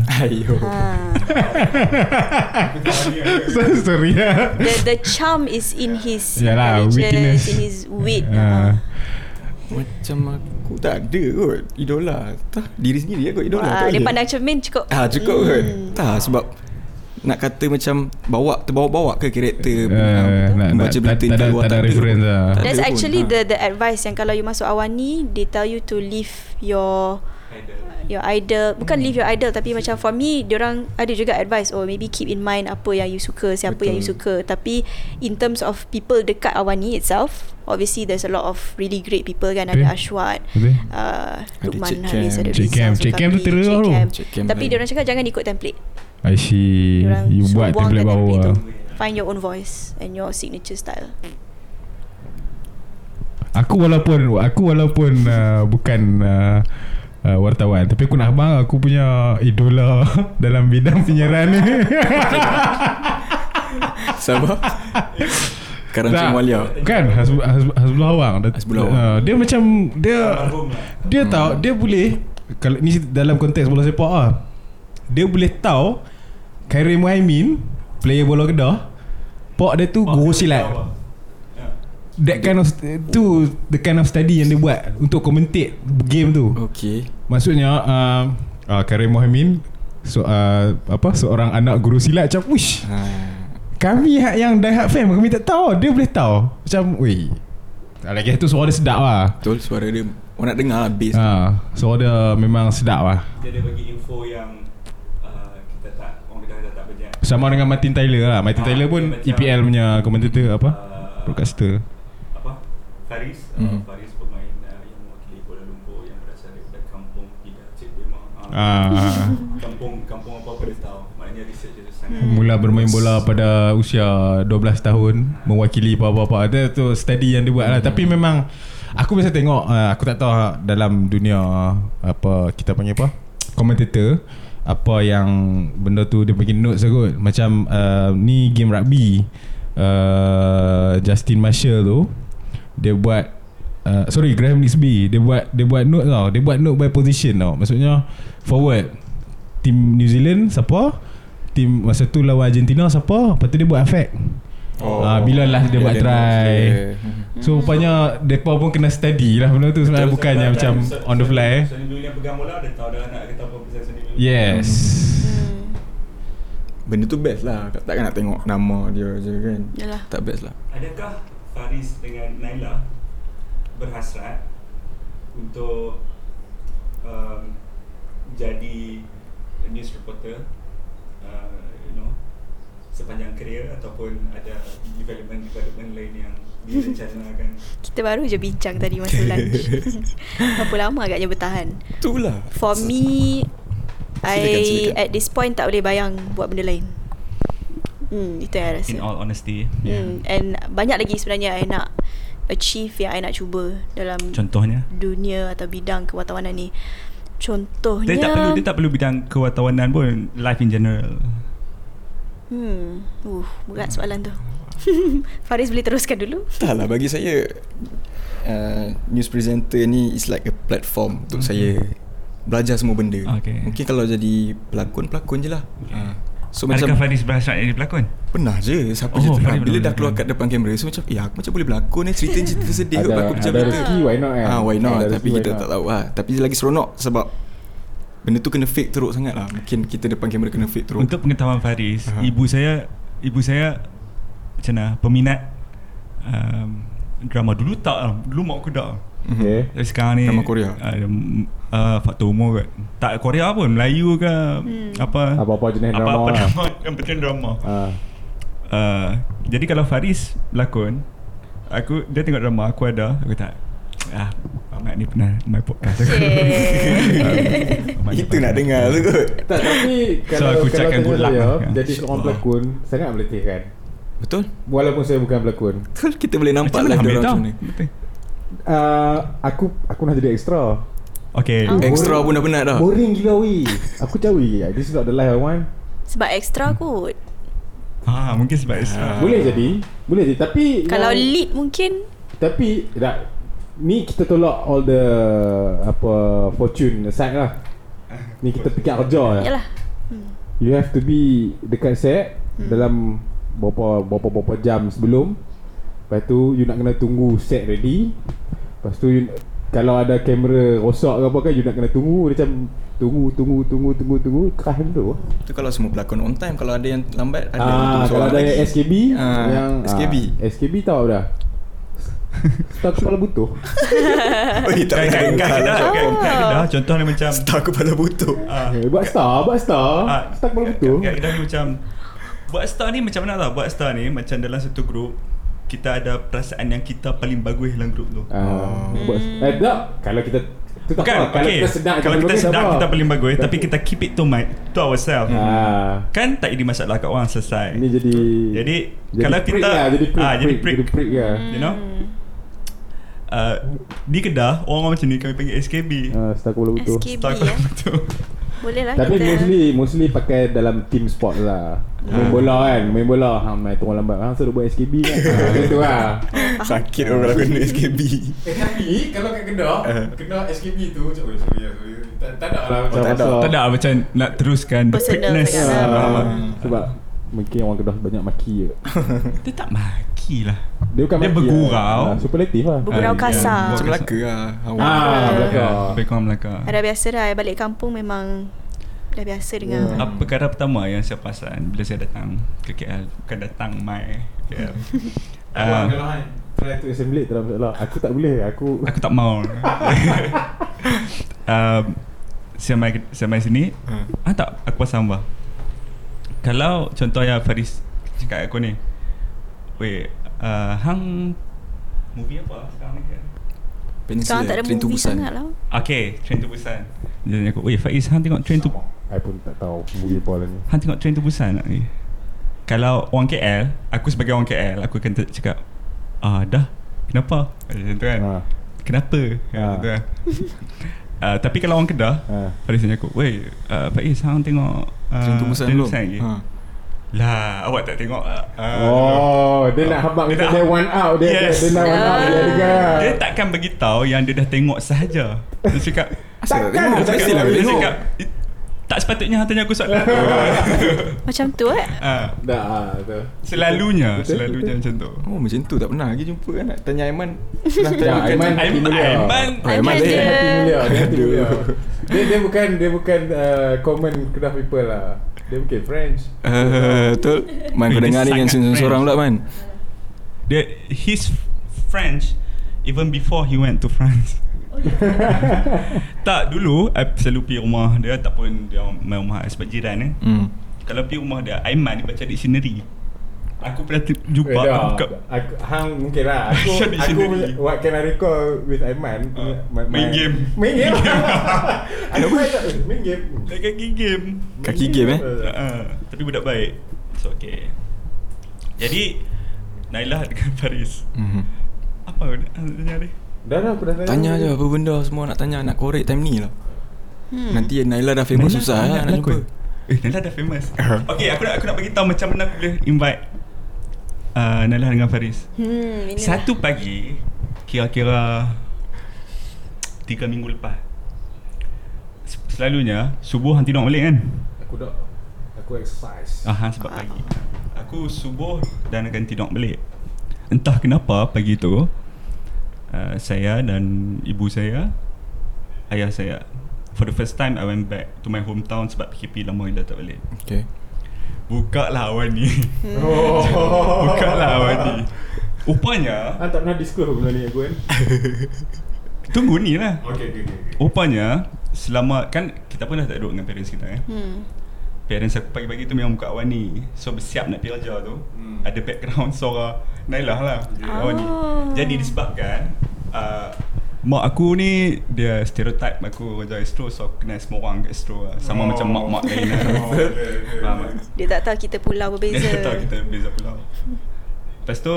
Sorry lah. The charm is in his intelligence, in his wit. Macam aku tak ada kot idola. Diri sendiri kot idola. Dia pandang cermin cukup. Cukup kot. Sebab nak kata macam terbawa-bawa ke karakter macam berita di luar tak ada. That's actually the advice yang kalau you masuk Awani, they tell you to leave your idol. Bukan leave your idol, tapi macam for me diorang ada juga advice, maybe keep in mind apa yang you suka, siapa yang you suka. Tapi in terms of people dekat Awani itself, obviously there's a lot of really great people kan. Ada Ashwad, Lukman Haris, ada Rizal, Cik Cam. Tapi diorang cakap jangan ikut template. I see. You buat template bawah. Find your own voice and your signature style. Aku walaupun bukan wartawan, tapi aku nak abang aku punya idola dalam bidang penyiaran ni. Sabar. Karancing Walia. Kan Hasbullah Awang. Dia macam dia tahu dia boleh, kalau ni dalam konteks bola sepak ah. Dia boleh tahu Khairil Muhaimin player bola Kedah, pak dia tu guru silat. That kind of the kind of study yang dia buat untuk commentate game tu. Okay. Maksudnya Khairil Muhaimin seorang anak guru silat macam wish. Kami yang die hard fan kami tak tahu, dia boleh tahu. Macam weh. Lagi tu suara dia sedap lah. Betul, suara dia orang nak dengar lah bass. Suara dia memang sedap lah. Dia bagi info yang kita tak berjaya. Sama dengan Martin Tyler lah. Martin Tyler pun EPL punya commentator broadcaster. Faris, Faris pemain yang mewakili Kuala Lumpur yang berasal dari kampung Pindah Cik Bema. Kampung apa-apa dia tahu. Maknanya research dia sangat. Mula bermain bola pada usia 12 tahun, mewakili apa-apa. Ada tu study yang dia buat lah. Tapi memang aku biasa tengok, aku tak tahu dalam dunia apa kita panggil apa, commentator, apa yang benda tu dia bagi notes kot. Macam ni game rugby, Justin Marshall tu dia buat Graham Nisby dia buat note tau. Dia buat note by position tau. Maksudnya forward team New Zealand siapa, team masa tu lawan Argentina siapa, lepas tu dia buat effect. Bila last dia buat try. So rupanya depa pun kena study lah benda tu sebenarnya, bukannya macam on the fly. So dulu yang pegang bola dia tahu dah nak kata apa pasal sendiri. Yes. Benda tu best lah. Takkan nak tengok nama dia je kan. Yalah. Tak best lah. Adakah Faris dengan Naila berhasrat untuk jadi news reporter sepanjang kerjaya, ataupun ada development lain yang direncanakan? Kita baru je bincang tadi masa lunch. Berapa lama agaknya bertahan. Itulah. For me, I at this point tak boleh bayang buat benda lain. Itu yang I rasa. In all honesty. And banyak lagi sebenarnya I nak achieve yang I nak cuba dalam contohnya dunia atau bidang kewartawanan ni. Contohnya dia tak perlu bidang kewartawanan pun, life in general. Berat soalan tu. Faris boleh teruskan dulu. Tak lah, bagi saya news presenter ni is like a platform untuk saya belajar semua benda. Mungkin kalau jadi pelakon je lah. So, adakah macam Faris berhasrat jadi pelakon? Pernah je. Siapa je pernah. Bila dah keluar kat depan kamera, so macam aku macam boleh berlakon cerita-cerita sedih kot berlakon macam tu. Why not? Tapi kita tak tahu lah. Tapi lagi seronok sebab benda tu kena fake teruk sangat lah. Mungkin kita depan kamera kena fake teruk. Untuk pengetahuan Faris, Ibu saya macam mana peminat drama dulu dulu Mak Kuda. Tapi sekarang ni drama Korea. Faktor umur kot. Tak Korea pun, Melayu ke apa-apa jenis drama lah. Yang penting drama. Jadi kalau Faris berlakon, dia tengok drama, aku ada, aku tak. Mak ni pernah my podcast. Itu nak dengar tu kot. Tak, tapi kalau saya jadi seorang pelakon, sangat meletihkan. Betul. Walaupun saya bukan pelakon, betul, kita boleh nampak lah orang ni. Betul. Aku nak jadi extra. Extra pun dah penat dah. Boring gila weh. Aku cari this is not the life I want. Sebab extra kot. Mungkin sebab extra. Boleh jadi tapi kalau lead mungkin. Tapi ni kita tolak all the fortune aside lah. Ni kita fikir kerja. Yalah. You have to be dekat set dalam berapa jam sebelum. Lepas tu you nak kena tunggu set ready. Lepas tu kalau ada kamera rosak ke apa kan, you nak kena tunggu macam tunggu kerah dulu. Itu kalau semua pelakon on time. Kalau ada yang lambat ada kalau ada yang SKB tahu dah. Star kepala butuh. Tak. Contoh ni macam star kepala butuh. Buat star kepala butuh. Kita ni macam buat star ni macam mana lah. Buat star ni macam dalam satu grup, kita ada perasaan yang kita paling bagus dalam grup tu. Kalau kita sedang kita paling bagus, tapi kita keep it to ourselves. Kan tak jadi masalah kat orang, selesai. Ini jadi kalau kita jadi prick. You know? Di Kedah orang macam ni kami panggil SKB. Star kepala betul. Boleh lah. Tapi mostly pakai dalam team sport lah. Main bola main turun lambat suruh buat SKB kan. Gitu lah. Sakit orang kena SKB. Tapi kalau kat Kedah kena SKB tu macam sorry tak ada macam nak teruskan fitness. Sebab mungkin orang Kedah banyak maki je. Dia tak maki lah. Dia bergurau superlatif lah. Bergurau kasar macam Melaka lah. Melaka ada biasa dah. Balik kampung memang dah biasa dengan perkara pertama yang saya perasan bila saya datang ke KL. Bukan datang KL. Try to assimilate dalam soalan. Aku tak boleh. Aku tak mau. Saya mai sini. Tak, aku pasang bah. Kalau contohnya Faris cakap aku ni, hang movie apa sekarang ni kan? Sekarang tak ada movie sangat lah. Train to Busan. Jadi aku, Faris hang tengok Train to Busan. I pun tak tahu movie apa lah ni. Han tengok Train to Busan nak ni. Kalau orang KL, aku sebagai orang KL, aku akan cakap dah, kenapa? Macam tu kan. Kenapa? Kan. Tapi kalau orang Kedah, Faris tanya aku, Faris hang tengok Train to Busan belum? Lah, awak tak tengok dia nak habaq kita dia one out. Dia takkan beritahu yang dia dah tengok sahaja. Dia cakap Dia cakap tak sepatutnya tanya aku soalan. Macam tu tu. Selalunya macam tu. Macam tu tak pernah lagi jumpa kan. Nak tanya Aiman. Aiman Dia bukan common Kedah people lah. Dia bukan French. Betul. Man kau dengar ni yang seorang pula man. His French even before he went to France. Tak, dulu I selalu pergi rumah dia. Tak pun dia main rumah sebab jiran Kalau pergi rumah dia, Aiman dia baca dictionary. Aku pernah jumpa mungkin lah aku what can I recall with Aiman main game kaki game tapi budak baik. It's okay. Jadi Naila dengan Faris Apa tanya dia? Dah lah aku dah tanya. Tanya je apa benda semua nak tanya. Nak korek time ni lah. Nanti Naila dah famous, Naila susah lah nak jumpa. Naila dah famous. Okay, aku nak bagi tahu macam mana aku boleh invite Naila dengan Faris. Satu pagi, kira-kira 3 minggu lepas, selalunya subuh hang tidur balik kan? Aku exercise. Sebab pagi aku subuh dan akan tidur balik. Entah kenapa pagi tu saya dan ibu saya, ayah saya, for the first time I went back to my hometown sebab PKP lama dah tak balik. Okay. Bukalah Awani. Bukalah Awani. Rupanya tak pernah discuss benda ni aku kan. Tunggu ni lah. Okay. Rupanya selama kan kita pun dah tak duduk dengan parents kita kan. Parents aku pagi-pagi tu memang buka Awani. So bersiap nak pergi kerja tu, ada background suara Nailah lah Awani. Jadi disebabkan mak aku ni dia stereotype aku macam Astro, so aku kenal semua orang kat Astro lah. Sama macam mak-mak lain lah. Dia tak tahu kita pulau berbeza. Dia tak tahu kita berbeza pulau. Lepas tu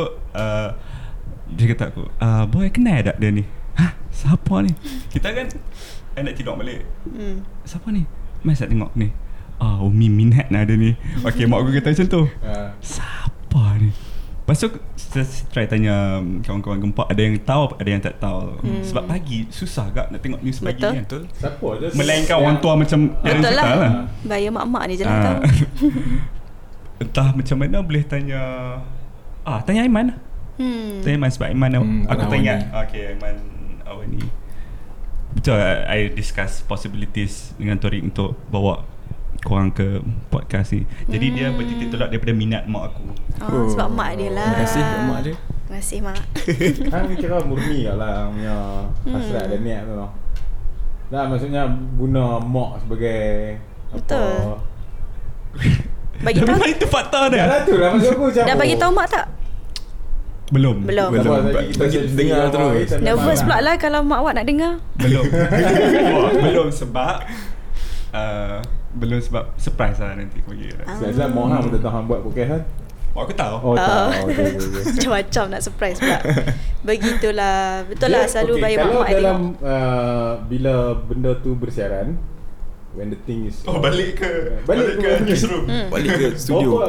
dia kata aku, boy kenal tak dia ni? Ha? Siapa ni? Kita kan nak tidur balik. Siapa ni? Mas nak tengok ni. Umi minat lah dia ni. Okay, mak aku kata macam tu. Siapa ni? Lepas tu try tanya kawan-kawan gempak, ada yang tahu, ada yang tak tahu. Sebab pagi susah agak nak tengok news pagi ni. Betul. Siapa ada? Melainkan orang tua macam parents kita lah. Bayar mak-mak ni je lah tahu. Entah macam mana boleh tanya. Tanya Aiman lah. Tanya Aiman sebab Aiman aku tanya. Okay, Aiman Awani. Betul, I discuss possibilities dengan Tori untuk bawa korang ke podcast ni. Jadi dia bertitik tolak daripada minat mak aku. Sebab mak dia lah. Terima kasih mak dia. Terima kasih mak. Kan kira murni lah punya hasrat dan niat tu. Nah, maksudnya guna mak sebagai betul. Bagi tahu itu fakta dah. Dah tu lah maksud aku. Dah bagi tahu mak tak? Belum. Kita dengar terus. Nervous pula lah kalau mak awak nak dengar. Belum sebab belum sebab surprise lah nanti aku bagi. Sebab mohon aku tahu hang buat podcast kan. Aku tahu. Macam-macam nak surprise pula. Begitulah. Betul lah, selalu bayar mak dia. Kalau dalam bila benda tu bersiaran, when the thing is balik ke newsroom, balik ke studio.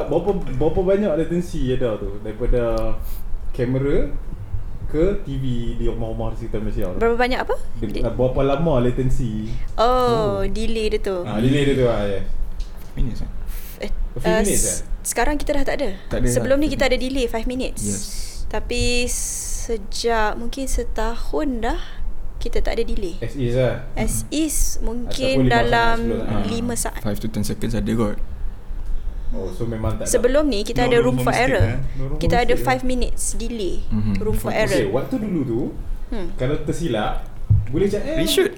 Berapa banyak latency ada tu daripada kamera ke TV di rumah-rumah di sekitar Malaysia. Berapa banyak apa? Berapa lama latency? Delay dia tu. Delay dia tu yes. Minutes kan? Sekarang kita dah tak ada. Sebelum ni kita ada delay 5 minutes. Yes. Tapi sejak mungkin setahun dah kita tak ada delay. As is lah. As is mungkin dalam 5 saat. 5 to 10 seconds ada kot. So memang tak. Sebelum ni kita ada room for error. Kita ada 5 minutes delay. Room for error. Waktu dulu tu kalau tersilap boleh reshoot.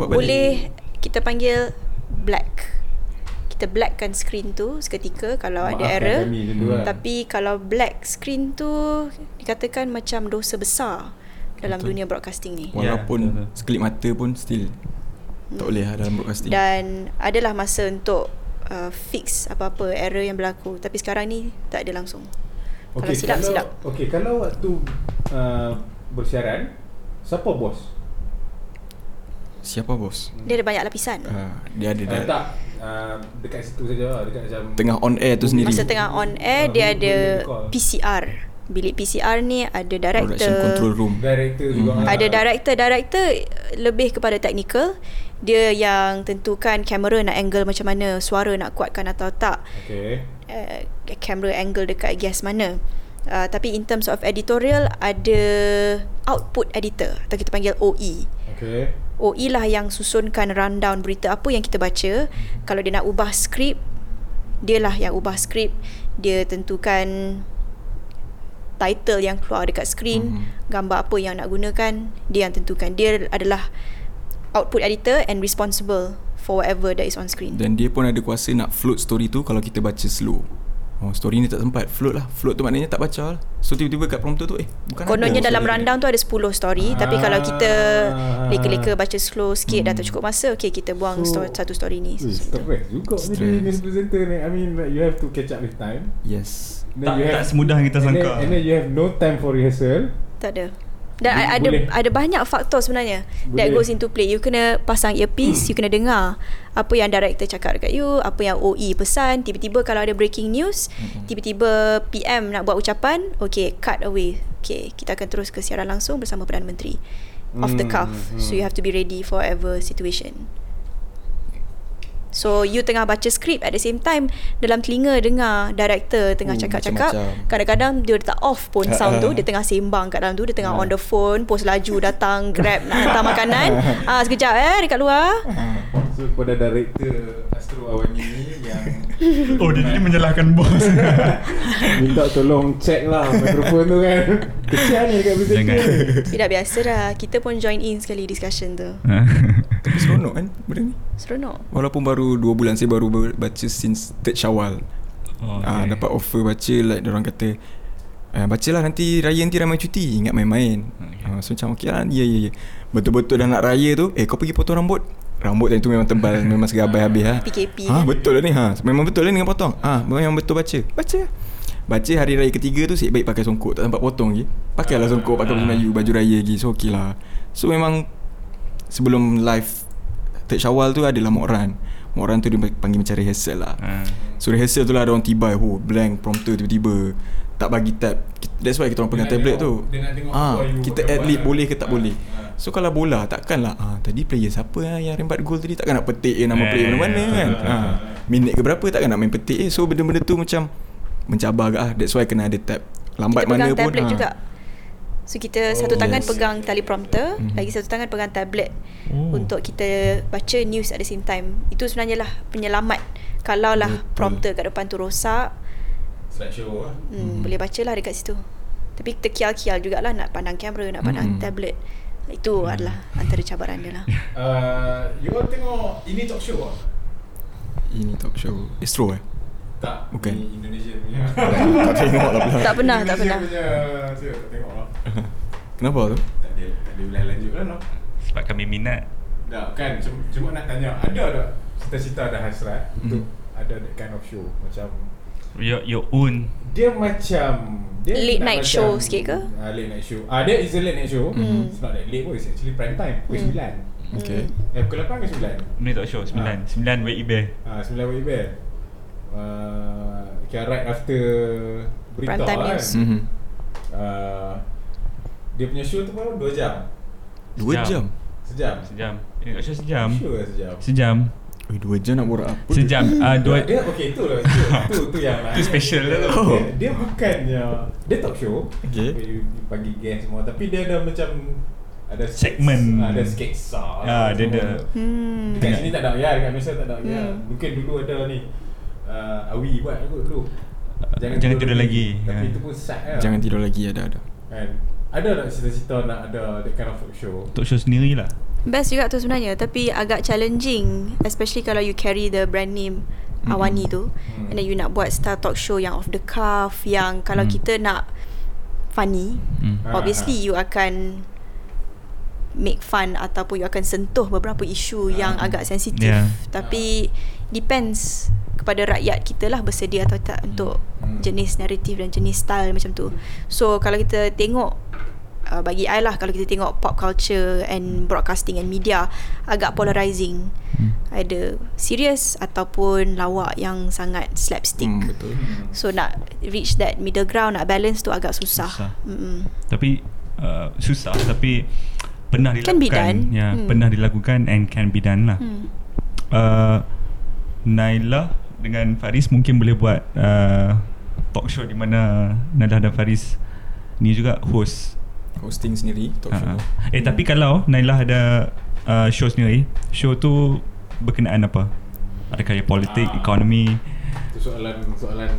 Boleh kita panggil black. Kita blackkan screen tu seketika kalau ada error. Tapi kalau black screen tu dikatakan macam dosa besar dalam dunia broadcasting ni. Walaupun sekelip mata pun still tak boleh dalam broadcasting. Dan adalah masa untuk fix apa-apa error yang berlaku. Tapi sekarang ni tak ada langsung. Kalau silap. Okay, kalau waktu bersiaran, siapa bos? Dia ada banyak lapisan. Dia ada tak dekat situ saja, dekat macam tengah on air tu sendiri. Masa tengah on air dia ada PCR. Bilik PCR ni ada director, control room. Director juga. Ada director lebih kepada technical. Dia yang tentukan kamera nak angle macam mana, suara nak kuatkan atau tak. Okay. Kamera angle dekat gas mana. Tapi in terms of editorial, ada output editor atau kita panggil OE. Okay. OE lah yang susunkan rundown berita apa yang kita baca. Kalau dia nak ubah skrip, dia lah yang ubah skrip. Dia tentukan title yang keluar dekat skrin, gambar apa yang nak gunakan, dia yang tentukan. Dia adalah output editor and responsible for whatever that is on screen. Dan dia pun ada kuasa nak float story tu kalau kita baca slow. Story ni tak sempat float lah. Float tu maknanya tak baca lah. So tiba-tiba kat prompter tu bukan. Kononnya dalam rundown tu ada 10 story, tapi kalau kita leka-leka baca slow sikit dah tak cukup masa. Okay, kita buang satu story ni. Stress juga ni news presenter ni. I mean like, you have to catch up with time. Yes. Tak semudah yang kita sangka. And then you have no time for rehearsal. Tak ada. Dan ada banyak faktor sebenarnya that goes into play. You kena pasang earpiece, you kena dengar apa yang director cakap dekat you, apa yang OE pesan. Tiba-tiba kalau ada breaking news, tiba-tiba PM nak buat ucapan, okay, cut away. Okay, kita akan terus ke siaran langsung bersama Perdana Menteri. Off the cuff. So you have to be ready for whatever situation. So you tengah baca skrip, at the same time dalam telinga dengar director tengah cakap-cakap. Kadang-kadang dia tak off pun sound tu, dia tengah sembang kat dalam tu, dia tengah on the phone, pos laju datang grab nak hantar makanan. Sekejap dekat luar. So kepada director Astro Awani ni yang dia jadi menyalahkan bos. Minta tolong check lah mikrofon tu kan. Kesian ni dekat bisnes tu. Tidak biasa dah. Kita pun join in sekali discussion tu. Tapi seronok kan benda ni? Seronok. Walaupun baru 2 bulan, saya baru baca since 3rd Syawal. Dapat offer baca, like diorang kata bacalah nanti raya, nanti ramai cuti, ingat main-main. So macam okey lah. Ya. Betul-betul dah nak raya tu, kau pergi potong rambut tadi tu memang tebal, memang segabai habis lah. PKP betul lah ni, memang betul lah ni dengan potong. Memang betul baca hari raya ketiga tu, baik pakai songkok, tak sempat potong lagi, pakailah songkok, pakai baju raya lagi. So okey lah. So memang sebelum live Tek Syawal tu adalah Mokran tu dia panggil macam rehearsal lah. So rehearsal tu lah diorang tiba, blank prompter tiba-tiba, tak bagi tab. That's why kita orang pegang tablet tu, kita ad-lib boleh ke tak boleh. So kalau bola takkanlah tadi player siapa yang rembat gol tadi, takkan nak petik nama player mana-mana kan. Minit ke berapa, takkan nak main petik. So benda-benda tu macam mencabar agak. That's why kena ada tab. Lambat mana pun kita pegang tablet juga. So kita satu tangan pegang teleprompter, lagi satu tangan pegang tablet untuk kita baca news at the same time. Itu sebenarnya lah penyelamat. Kalau lah prompter kat depan tu rosak, slideshow boleh baca lah dekat situ. Tapi kita kial-kial jugalah, nak pandang kamera, nak pandang tablet. Itu adalah antara cabaran dia lah. You all tengok ini talk show lah? Ini talk show Astro tak? Bukan Indonesia punya. Tak tengok lah pula. Tak pernah punya, saya tak tengok lah. Kenapa tu? Tak ada wilayah lanjut lah, no? Sebab kami minat. Tak kan, cuma nak tanya, ada tak cita-cita, ada hasrat untuk ada that kind of show macam your own? Dia macam dia late night macam, show sikit ke? Late night show. Dia is a late night show. It's not that late pun, it's actually prime time. Pukul 9. Okay. Pukul 8 ke 9? Ini talk show 9. 9 WIB. 9 WIB. Right after berita lah news. Kan. Dia punya show tu baru 2 jam. 2 jam? Sejam. Ini talk show sejam. Show sejam. 2 jam nak borak apa? Sejam. Okay, itulah. Itu yang lah. Itu special lah. Dia bukannya dia talk show. Okay. You panggil guest semua, tapi dia ada macam ada segmen, ada sketsa. Dia ada. Dekat sini tak ada. Dekat Malaysia tak ada. Mungkin dulu ada ni. Awi buat dulu. Jangan tidur lagi. Tapi itu pun sad lah. Jangan tidur lagi ada. Kan. Ada tak cita-cita nak ada that kind of talk show? Talk show sendirilah. Best juga tu sebenarnya, tapi agak challenging, especially kalau you carry the brand name Awani tu, and then you nak buat style talk show yang off the cuff, yang kalau kita nak funny, obviously you akan make fun ataupun you akan sentuh beberapa isu yang agak sensitif, tapi depends kepada rakyat kita lah bersedia atau tak untuk jenis naratif dan jenis style macam tu. So kalau kita tengok, bagi I lah, kalau kita tengok pop culture and broadcasting and media agak polarizing, ada serious ataupun lawak yang sangat slapstick. Betul. So nak reach that middle ground, nak balance tu agak susah. Tapi susah, tapi pernah dilakukan. Can be done. Pernah dilakukan and can be done lah. Naila dengan Faris mungkin boleh buat talk show di mana Naila dan Faris ni juga hosting sendiri talk show. Tapi kalau Naila ada show sendiri, show tu berkenaan apa? Ada karya politik, ekonomi. Itu soalan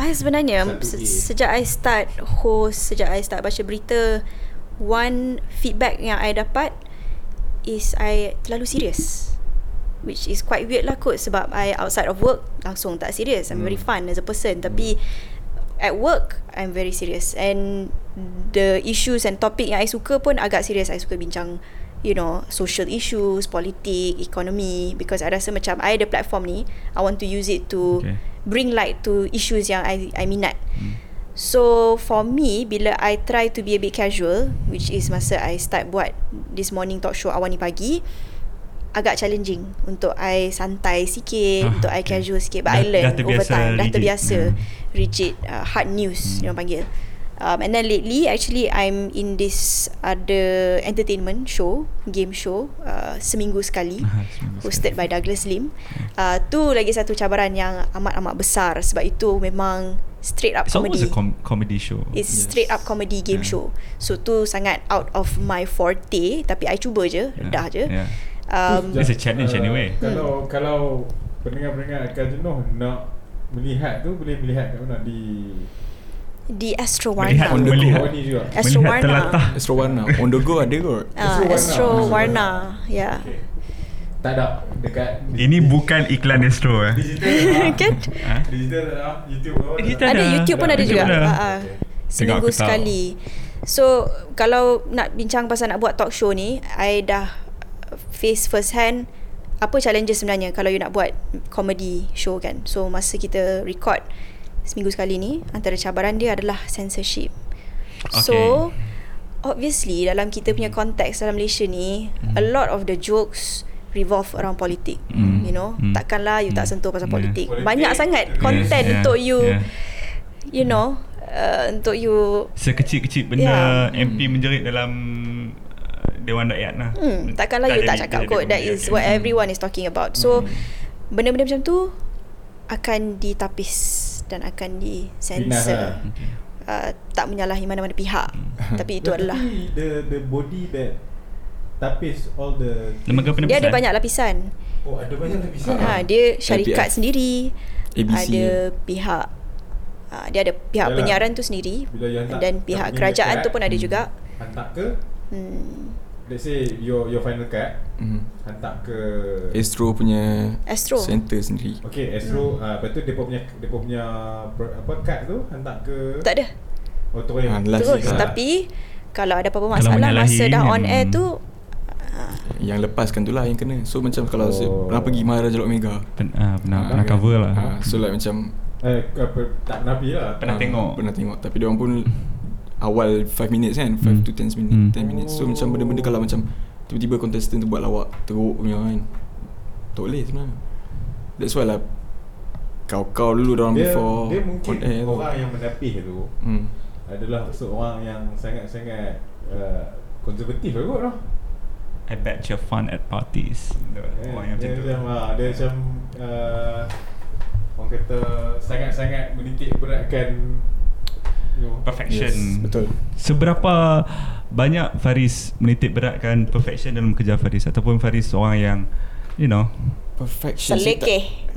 I sebenarnya sejak I start baca berita, one feedback yang I dapat is I terlalu serious, which is quite weird lah kot, sebab I outside of work langsung tak serious. I'm very fun as a person, tapi at work I'm very serious, and the issues and topic yang I suka pun agak serious. I suka bincang, you know, social issues, politik, economy, because I rasa macam I ada platform ni, I want to use it to bring light to issues yang I minat. So for me, bila I try to be a bit casual, which is masa I start buat this morning talk show Awani Pagi, agak challenging untuk I santai sikit, untuk I casual sikit. But I learn over time, dah terbiasa rigid, hard news yang panggil. And then lately actually I'm in this other entertainment show, game show, seminggu sekali, hosted by Douglas Lim. Tu lagi satu cabaran yang amat-amat besar, sebab itu memang straight up comedy. It's almost a comedy show. It's straight up comedy game show. So tu sangat out of my forte, tapi I cuba je, redah je. It's a challenge anyway. Kalau pendengar-pendengar Akal Jenuh nak melihat tu, boleh melihat kat mana? Di Astro Warna. Astro Warna. Astro Warna. On the go ada kot. Astro Warna. Ya. Tak ada dekat. Ini bukan iklan Astro digital. Kan? Digital lah. YouTube. Ada YouTube pun ada juga. Seminggu sekali. So kalau nak bincang pasal nak buat talk show ni, I dah face first hand apa challenges sebenarnya kalau you nak buat comedy show kan. So masa kita record seminggu sekali ni, antara cabaran dia adalah censorship. Okay. So obviously dalam kita punya konteks dalam Malaysia ni, a lot of the jokes revolve around politik. You know, takkanlah you tak sentuh pasal politik. Banyak sangat content untuk you, you know, untuk you sekecil-kecil benda MP menjerit dalam Dewan Rakyat lah. Takkanlah tak you tak cakap kot. That is what everyone is talking about. So benda-benda macam tu akan ditapis dan akan disensor. Tak menyalahi mana-mana pihak. Tapi itu adalah the body that tapis all the dia ada banyak lapisan. Oh, ada banyak lapisan. Dia syarikat APF sendiri, ABC. Ada pihak dia ada pihak penyiaran tu sendiri, dan pihak kerajaan tu pun ada juga. Hantar ke let's say your final cut hantar ke Astro punya center sendiri. Okay, Astro lepas tu depa punya apa cut tu hantar ke tak ada. Oh, terus tapi kalau ada apa-apa masalah masa dah on air tu, yang lepaskan tu lah yang kena. So macam kalau pernah pergi Maharaja Omega pernah cover lah. So like macam tak pernah pergi lah, pernah tengok tapi dia orang pun awal 5 minutes kan, 5 to 10 minutes, 10 minutes. So macam benda-benda kalau macam tiba-tiba contestant tu buat lawak teruk punya kan, tak boleh sebenarnya. That's why lah kau dulu orang before dia mungkin orang tu yang mendapih tu adalah seorang yang sangat-sangat konservatif kot lah. I bet you're fun at parties. Orang yang macam tu dia macam orang kata sangat-sangat menitik beratkan perfection. Betul. Seberapa banyak Faris menitik beratkan perfection dalam kerja Faris, ataupun Faris orang yang, you know, perfection.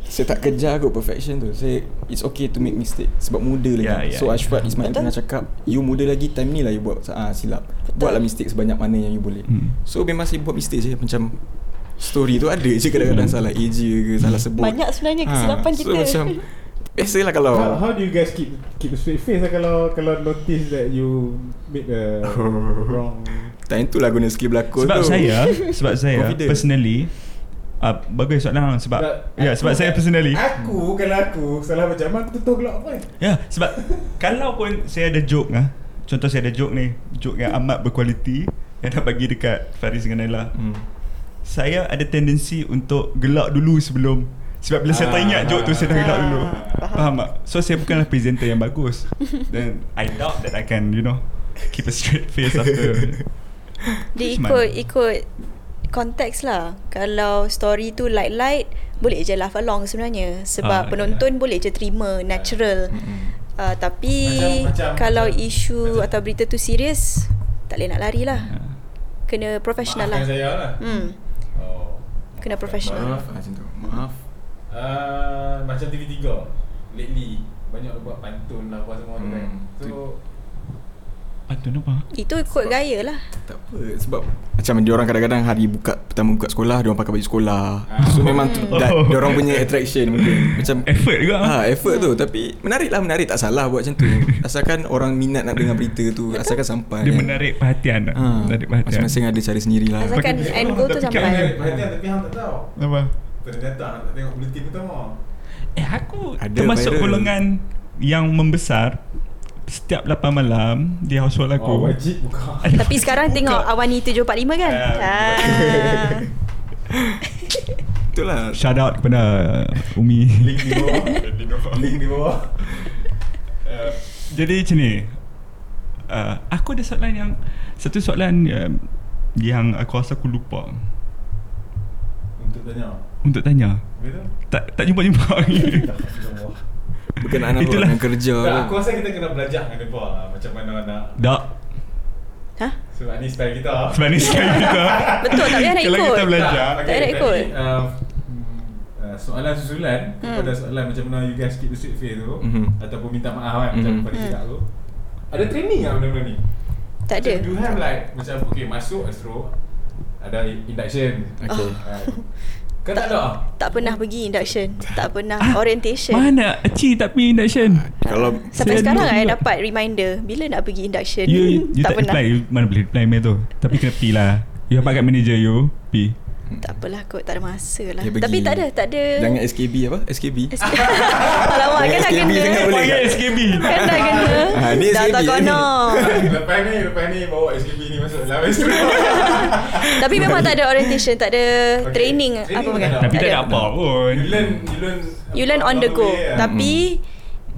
Saya tak kejar kot perfection tu. Saya it's okay to make mistake sebab muda lagi. So Ashwad Ismail pernah cakap, you muda lagi, time ni lah you buat silap. Betul. Buatlah mistake sebanyak mana yang you boleh. So memang saya buat mistake je, macam story tu ada je kadang-kadang salah eja ke, salah sebut. Banyak sebenarnya kesilapan kita. So macam biasalah kalau how do you guys keep a straight face lah kalau notice that you made a wrong? Time tu lah guna skill berlakon tu. Sebab saya personally bagus soalan sebab saya personally kalau aku salah macam mana aku tutup gelap apa? Sebab kalau pun saya ada joke contoh saya ada joke ni, joke yang amat berkualiti yang nak bagi dekat Faris dengan Naila, saya ada tendensi untuk gelak dulu sebelum, sebab bila saya tak ingat joke tu saya dah gelap dulu. Faham tak? So saya bukanlah presenter yang bagus. Then I doubt that I can, you know, keep a straight face after. Dia ikut konteks lah. Kalau story tu light boleh je laugh along sebenarnya, sebab penonton boleh je terima natural. Tapi macam isu atau berita tu serius, tak boleh nak lari lah. Kena professional lah. Kena professional. Maaf. Macam TV3 lately banyak buat pantun lah apa semua tu kan. So pantun apa? Itu ikut gaya lah. Tak apa, sebab macam diorang kadang-kadang hari pertama buka sekolah diorang pakai baju sekolah. So memang diorang punya attraction mungkin. Macam effort juga. Effort tu. Tapi menarik tak salah buat macam tu. Asalkan orang minat nak dengar berita tu, asalkan sampai dia menarik perhatian. Menarik perhatian. Masing-masing ada cara sendirilah. Asalkan end goal tu sampai. Perhatian tapi hang tak tahu. Apa? Ternyata nak tengok bulletin pertama. Aku ada termasuk viral. Golongan yang membesar setiap 8 malam di household aku. Oh, wajib buka. Tapi sekarang buka. Tengok Awani 745 kan? Itulah. Shout out kepada Umi. Link di bawah. Link di bawah. Jadi macam ni, aku ada soalan yang satu soalan yang aku rasa aku lupa untuk tanya. Tak jumpa lagi. Berkenaan dengan kerja. Tak, aku rasa kita kena belajar dengan mereka macam mana nak. Tak. Ha? Sebab ni style kita. Betul, tak payah nak ikut. Kalau kita belajar, tak payah nak ikut. Soalan susulan kepada soalan macam mana you guys keep the straight face tu ataupun minta maaf kan macam pada cakap tu. Ada training tak benda-benda ni? Tak ada. You have like macam okay masuk Astro ada induction. Okay. Kan tak pernah pergi induction. Tak pernah orientation. Mana Aci tak pergi induction? Kalau sampai sekarang saya dapat reminder bila nak pergi induction. You tak pernah. You mana boleh reply mail tu. Tapi kena pergi lah. You dapat kat manager you pergi. Tak apalah kot, tak ada masa lah. Tapi tak ada. Jangan SKB apa? SKB. Alamak, kan dah kena. Jangan SKB. Kan dah kena. Ni SKB ni. Lepas ni bawa SKB ni masuk dalam Astro. Tapi memang tak ada orientation, tak ada training apa kan. Tapi tak ada apa pun. You learn on the go. Tapi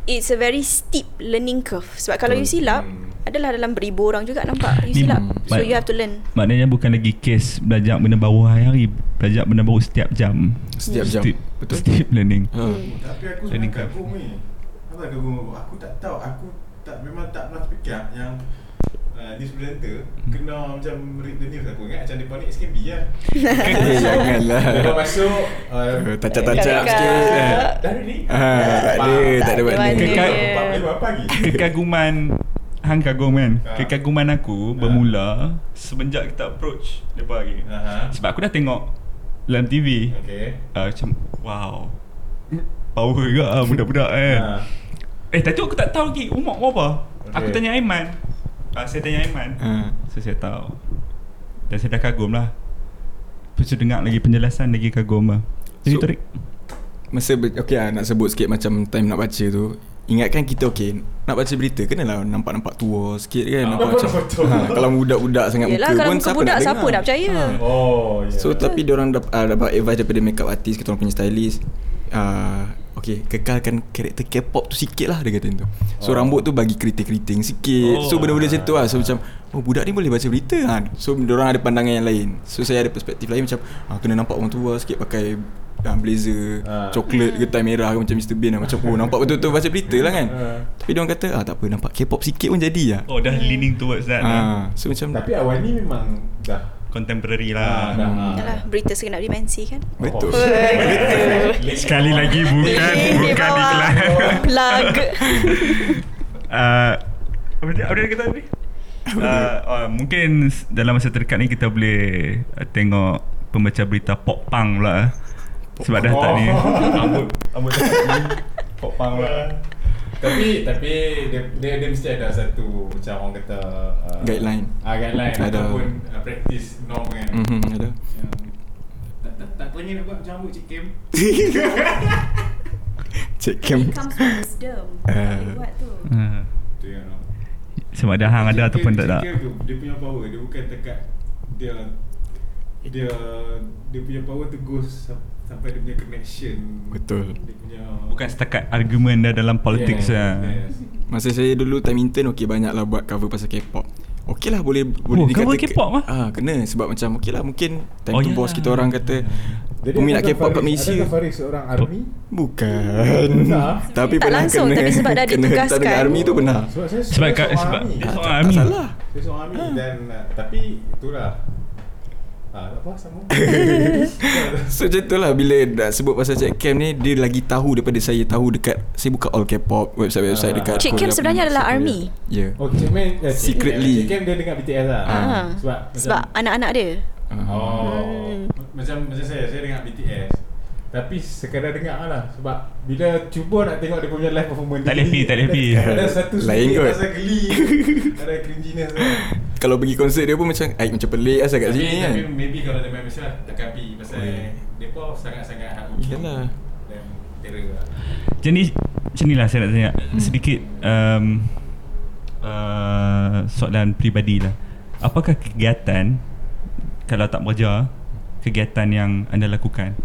it's a very steep learning curve. Sebab kalau you silap, adalah dalam beribu orang juga nampak you silap. So you have to learn. Maknanya bukan lagi kes belajar benda baru hari-hari, belajar benda baru setiap jam. Betul. Setiap learning. Tapi aku learning sebenarnya kagum ni. Apa kagum? Aku tak tahu. Memang tak pernah fikir yang this presenter kena macam read the news. Aku ingat macam dia panik SKB lah. Janganlah. Lepas masuk tacak-tacak sikit. Dah ready? Tak ada buat ni. Kekaguman hang kagum kan. Kekaguman aku bermula semenjak kita approach lepas lagi. Sebab aku dah tengok dalam TV. Macam wow, power ke budak-budak kan. Tapi aku tak tahu lagi umur berapa. Aku tanya Aiman. So saya tahu. Dan saya dah kagum lah. Lepas tu dengar lagi penjelasan, lagi kagum lah. Jadi so, tarik masa nak sebut sikit macam time nak baca tu. Ingatkan kita nak baca berita kenalah nampak tua sikit kan, nampak macam kalau budak-budak sangat yelah, muka pun siapa nak percaya. So tapi diorang dapat advice daripada makeup artist, kita orang punya stylist, kekalkan karakter K-pop tu sikit lah dia kata tu. So rambut tu bagi keriting-keriting sikit. So benda-benda macam tu lah. So macam budak ni boleh baca berita So diorang ada pandangan yang lain. So saya ada perspektif lain macam kena nampak orang tua sikit, pakai blazer coklat ke tie merah ke macam Mr Bean macam nampak betul-betul baca berita lah kan. Tapi diorang kata tak apa, nampak K-pop sikit pun jadi lah. Dah leaning towards that So macam tapi awal ni memang dah contemporary lah. Yalah, berita segenap dimensi kan. Betul. Sekali lagi bukan iklan. Plug. Apa dia kata ni? Mungkin dalam masa terdekat ni kita boleh tengok pembaca berita pop punk pula. Sebab dah tak ni Ambut pop punk lah. Tapi dia mesti ada satu macam orang kata guideline ataupun practice norm kan. Ada yang, tak teringin nak buat macam rambut Cik Kim. Cik Kim comes from wisdom. Buat tu tu yang sebab dah hang ada ataupun tak dia punya power. Dia bukan dekat dia punya power to go sampai dia punya connection. Betul. Dia punya bukan setakat argument dah dalam politics lah. Yes. Masa saya dulu time intern banyaklah buat cover pasal K-pop. Okeylah boleh dikatakan cover K-pop lah. Kena sebab macam okeylah mungkin time tu bos kita orang kata peminat K-pop kat Malaysia. Adakah Faris seorang army? Bukan. Tapi pernah kena. Tapi sebab dah ditugaskan. Tapi army tu pernah. Sebab dia seorang army. Dia seorang army dan tapi itulah. Apa sama? So macam tu lah. Bila dah sebut pasal Cik Cam ni, dia lagi tahu daripada saya tahu. Dekat saya buka all K-pop website dekat Cik Cam sebenarnya adalah army. Ya. Secretly Cik Cam dia dengan BTS lah. Sebab anak-anak dia macam saya dengan BTS. Tapi sekadar dengar lah. Sebab bila cuba nak tengok dia punya live performance, Tak happy ada satu lain kot. Rasa geli. Ada cringiness lah. Kalau pergi konsert dia pun macam pelik asal kat sini kan. Tapi maybe kalau dia main Malaysia tak kapi pasal depa sangat-sangat hak uji. Yalah. Dan terror. Jenis macam nilah saya nak tanya sedikit soalan peribadi lah. Apakah kegiatan, kalau tak bekerja, kegiatan yang anda lakukan?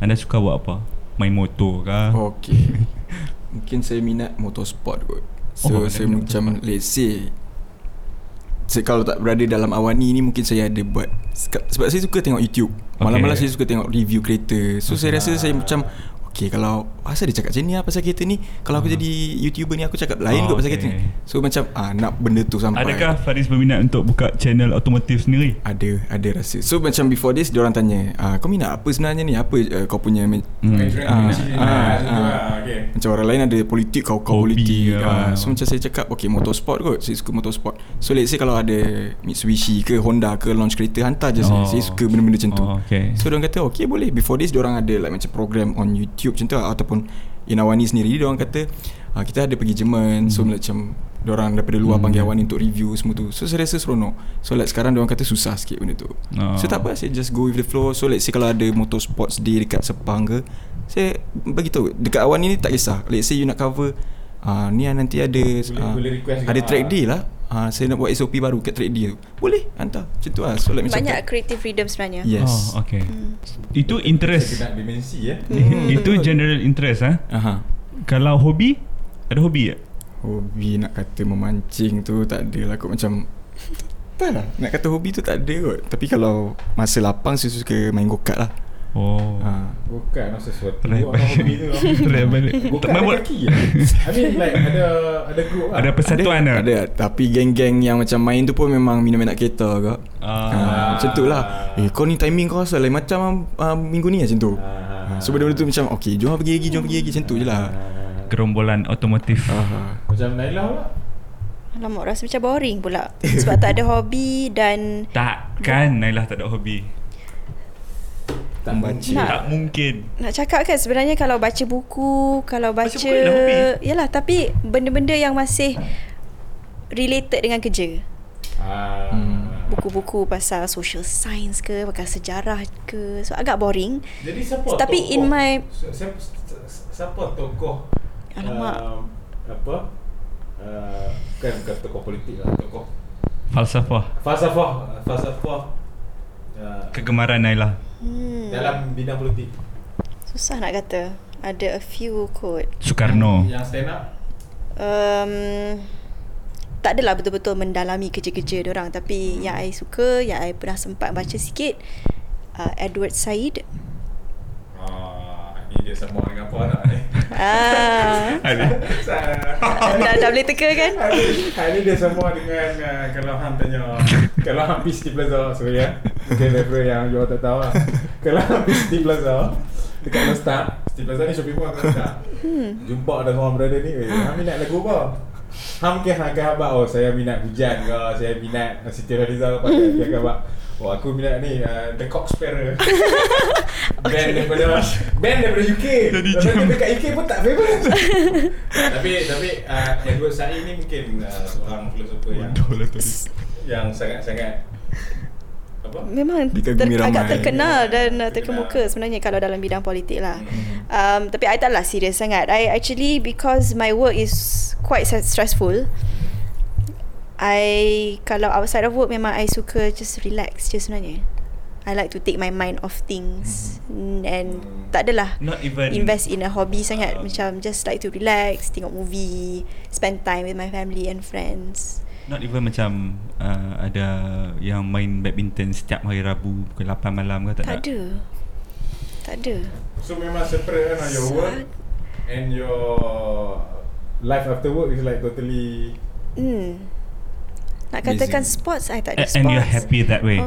Anda suka buat apa? Main motor ke? Okay. Mungkin saya minat motorsport kot. So saya macam let's say kalau tak berada dalam Awani ni, mungkin saya ada buat, sebab saya suka tengok YouTube. Malam-malam saya suka tengok review kereta. So saya rasa saya macam okay, kalau asal dia cakap macam ni lah pasal kereta ni, kalau aku jadi YouTuber ni aku cakap lain kot pasal kereta ni. So macam nak benda tu sampai. Adakah Faris berminat untuk buka channel automotive sendiri? Ada rasa. So macam before this diorang tanya, kau minat apa sebenarnya ni? Apa kau punya macam orang lain ada politik, kau politik. So macam saya cakap okay, motorsport kot. Saya suka motorsport. So let's say kalau ada Mitsubishi ke Honda ke launch kereta, hantar je saya. Saya suka benda-benda macam tu. So diorang kata okay boleh. Before this diorang ada like macam program on YouTube macam tu, ataupun Inawani sendiri dia orang kata kita ada pergi Jerman. So macam dia orang daripada luar panggil Awani untuk review semua tu. So saya rasa seronok. So like sekarang dia orang kata susah sikit benda tu. So tak apa, saya just go with the flow. So let's say kalau ada motor sports day dekat Sepang ke, saya bagi tahu dekat Awani ni tak kisah. Let's say you nak cover ni nanti ada boleh ada track day lah. Saya nak buat SOP baru kat track dia, boleh hantar macam tu lah. So like banyak creative freedom sebenarnya. Yes. Itu interest dimensi, itu general interest. Kalau hobi, ada hobi tak? Hobi nak kata memancing tu tak ada lah kot, macam tak lah nak kata hobi tu tak ada kot. Tapi kalau masa lapang saya suka main go-kart lah. Bukan masa sesuatu hobi tu bukan ada kaki ya? I mean like ada group lah, ada persatuan lah. Ada, tapi geng-geng yang macam main tu pun memang minat-minat kereta ke macam tu lah. Kau ni timing kau asal lain macam minggu ni lah macam tu. So benda-benda tu macam okay, jom pergi lagi macam tu je lah. Kerombolan otomotif. Macam Naila pula, alamak rasa macam boring pula sebab tak ada hobi. Dan takkan Naila tak ada hobi? Tak baca, tak mungkin nak cakap kan sebenarnya. Kalau baca buku, kalau baca yalah, tapi benda-benda yang masih related dengan kerja. Buku-buku pasal social science ke, pasal sejarah ke, so agak boring. Jadi siapa tapi tokoh, siapa tokoh bukan tokoh politik lah, tokoh falsafah kegemaran Naila dalam bidang politik? Susah nak kata. Ada a few kot. Soekarno yang stand up? Tak adalah betul-betul mendalami kerja-kerja diorang, tapi yang I suka, yang I pernah sempat baca sikit, Edward Said. Ni dia sama dengan apa anak ni? Dah boleh teka kan? Hari ni dia sama dengan kalau Ham tanya, kalau Ham pergi City Plaza, so ya, dia level yang you tak tahu lah. Kalau Ham pergi City Plaza dekat Nostar, City Plaza ni shopping mall kan? Jumpa ada seorang brother ni, Ham minat lagu apa? Ham ke hang khabar, oh saya minat hujan ke, saya minat Siti Radiza ke, pakai dia khabar. Oh aku minat ni The Cock Sparrer. Band daripada UK. Tapi dekat UK pun tak favor. Tapi Edward Said ni mungkin seorang filosofer yang sangat-sangat memang agak terkenal dan terkemuka sebenarnya kalau dalam bidang politik lah. Tapi I taklah serius sangat. I actually, because my work is quite stressful, I kalau outside of work memang I suka just relax je sebenarnya. I like to take my mind off things and tak adalah invest in a hobby sangat. Macam just like to relax, tengok movie, spend time with my family and friends. Not even macam ada yang main badminton setiap hari Rabu pukul 8 malam ke? Tak ada. So memang separate kan, your work and your life after work is like totally nak katakan busy. Sports, I tak ada sports. And you're happy that way?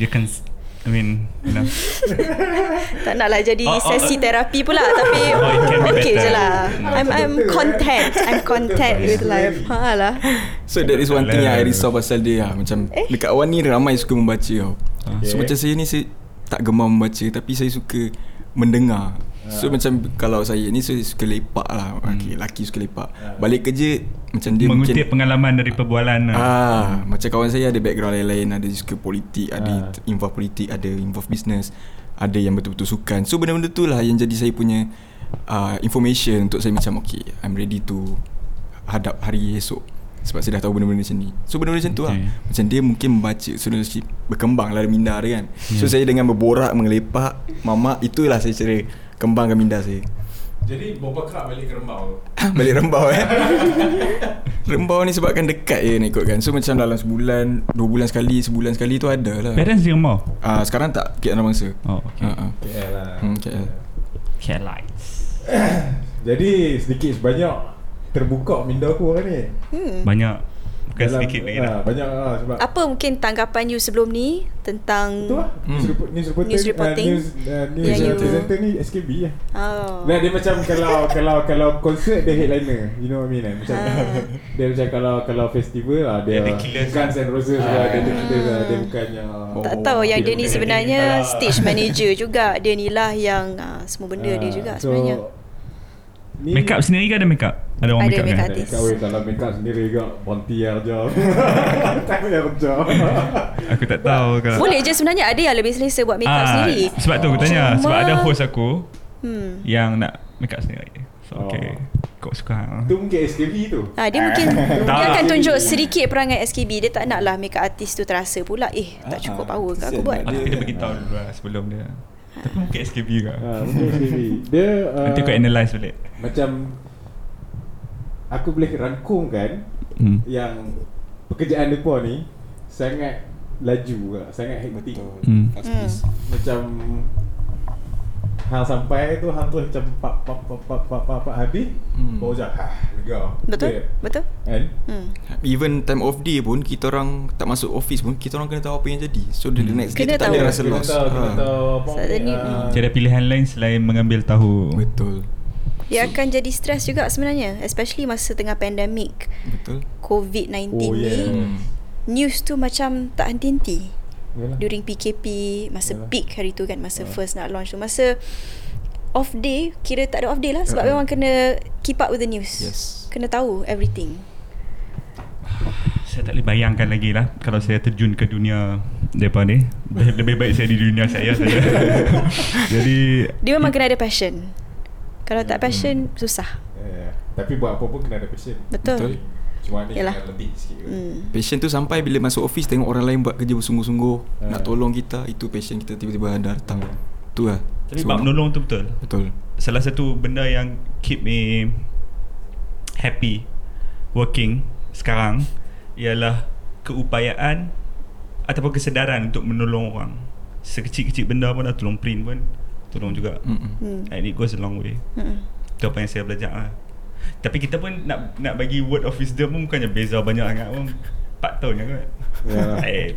You can, I mean, you know. Tak naklah jadi sesi terapi pula, tapi okay je lah. I'm content with life. Lah. So that is one thing yang I risau pasal dia. Macam dekat Wan ni ramai suka membaca tau. So macam saya ni, saya tak gemar membaca, tapi saya suka mendengar. So macam kalau saya ni, saya suka lepak lah. Laki suka lepak, balik kerja macam dia mengutip mungkin pengalaman dari perbualan lah. Macam kawan saya ada background lain-lain, ada suka politik, ada involve politik, ada involve business, ada yang betul-betul sukan. So benda-benda tu lah yang jadi saya punya information untuk saya macam okay, I'm ready to hadap hari esok sebab saya dah tahu benda-benda macam ni. So benda-benda macam tu lah, macam dia mungkin membaca, so berkembang lah minda dia kan. So saya dengan berborak, mengelepak, mamak, itulah saya cara kembangkan minda saya. Jadi Boba Krak balik ke Rembau. Balik Rembau Rembau ni sebabkan dekat je nak ikut kan. So macam dalam sebulan, dua bulan sekali, sebulan sekali tu ada lah. Parents di Rembau? Sekarang tak, KL Bangsa. Oh ok, KL lah, KL KLites. Jadi sedikit sebanyak terbuka minda aku hari ni. Banyak. Bukan dalam, sedikit lagi lah. Banyak lah sebab. Apa mungkin tanggapan you sebelum ni tentang lah, news reporting news presenter ni SKB lah. Nah, dia macam kalau konsert dia headliner, you know what I mean kan? Macam dia macam kalau festival lah, dia Guns and Roses lah, dia The Killers lah. Dia bukannya tak tahu yang dia ni sebenarnya stage manager juga. Dia ni lah yang semua benda dia juga sebenarnya. Make up sendiri ke ada make up? Ada orang make up kan? Ada make up. Kalau make up sendiri ke Ponti lah kerja. Tak boleh kerja. Aku tak tahu kalau boleh je sebenarnya. Ada yang lebih selesa buat make up sendiri. Sebab tu aku tanya. Sebab ada host aku yang nak make up sendiri. So okay, kau suka tu mungkin SKB tu. Dia mungkin dia akan tunjuk sedikit perangai SKB. Dia tak nak lah make up artis tu terasa pula tak cukup power ke aku buat. Kita beritahu dulu lah sebelum dia. Tapi mungkin SKB kan. Mungkin SKB. Dia nanti kau analyse balik. Macam aku boleh rangkumkan yang pekerjaan depa ni sangat laju lah, sangat hektik. Macam hang sampai tu, hang tu macam pap habis baru je lega. Betul? Okay. Betul? Kan? Even time off day pun kita orang tak masuk office pun kita orang kena tahu apa yang jadi. So the next day tak ada rasa loss. Jadi pilihan lain selain mengambil tahu. Betul. Ia akan jadi stres juga sebenarnya, especially masa tengah pandemik. Betul. COVID-19 ni news tu macam tak henti-henti. During PKP, masa peak hari tu kan, masa first nak launch tu, masa off day, kira tak ada off day lah sebab memang kena keep up with the news. Kena tahu everything. Saya tak boleh bayangkan lagi lah kalau saya terjun ke dunia mereka ni. Lebih baik saya di dunia saya saja. Jadi dia memang kena ada passion. Kalau tak passion, susah. Tapi buat apa pun kena ada passion. Betul. Cuma ni lebih sikit kan. Passion tu sampai bila masuk office tengok orang lain buat kerja bersungguh-sungguh, nak tolong kita, itu passion kita tiba-tiba datang. Tu lah. Tapi bab nolong tu betul. Betul. Salah satu benda yang keep me happy working sekarang ialah keupayaan ataupun kesedaran untuk menolong orang. Sekecil-kecil benda pun dah tolong print pun, tolong juga. And it goes a long way. Itu apa yang saya belajar lah. Tapi kita pun nak bagi word of wisdom pun bukannya beza banyak sangat pun. 4 tahun je kot.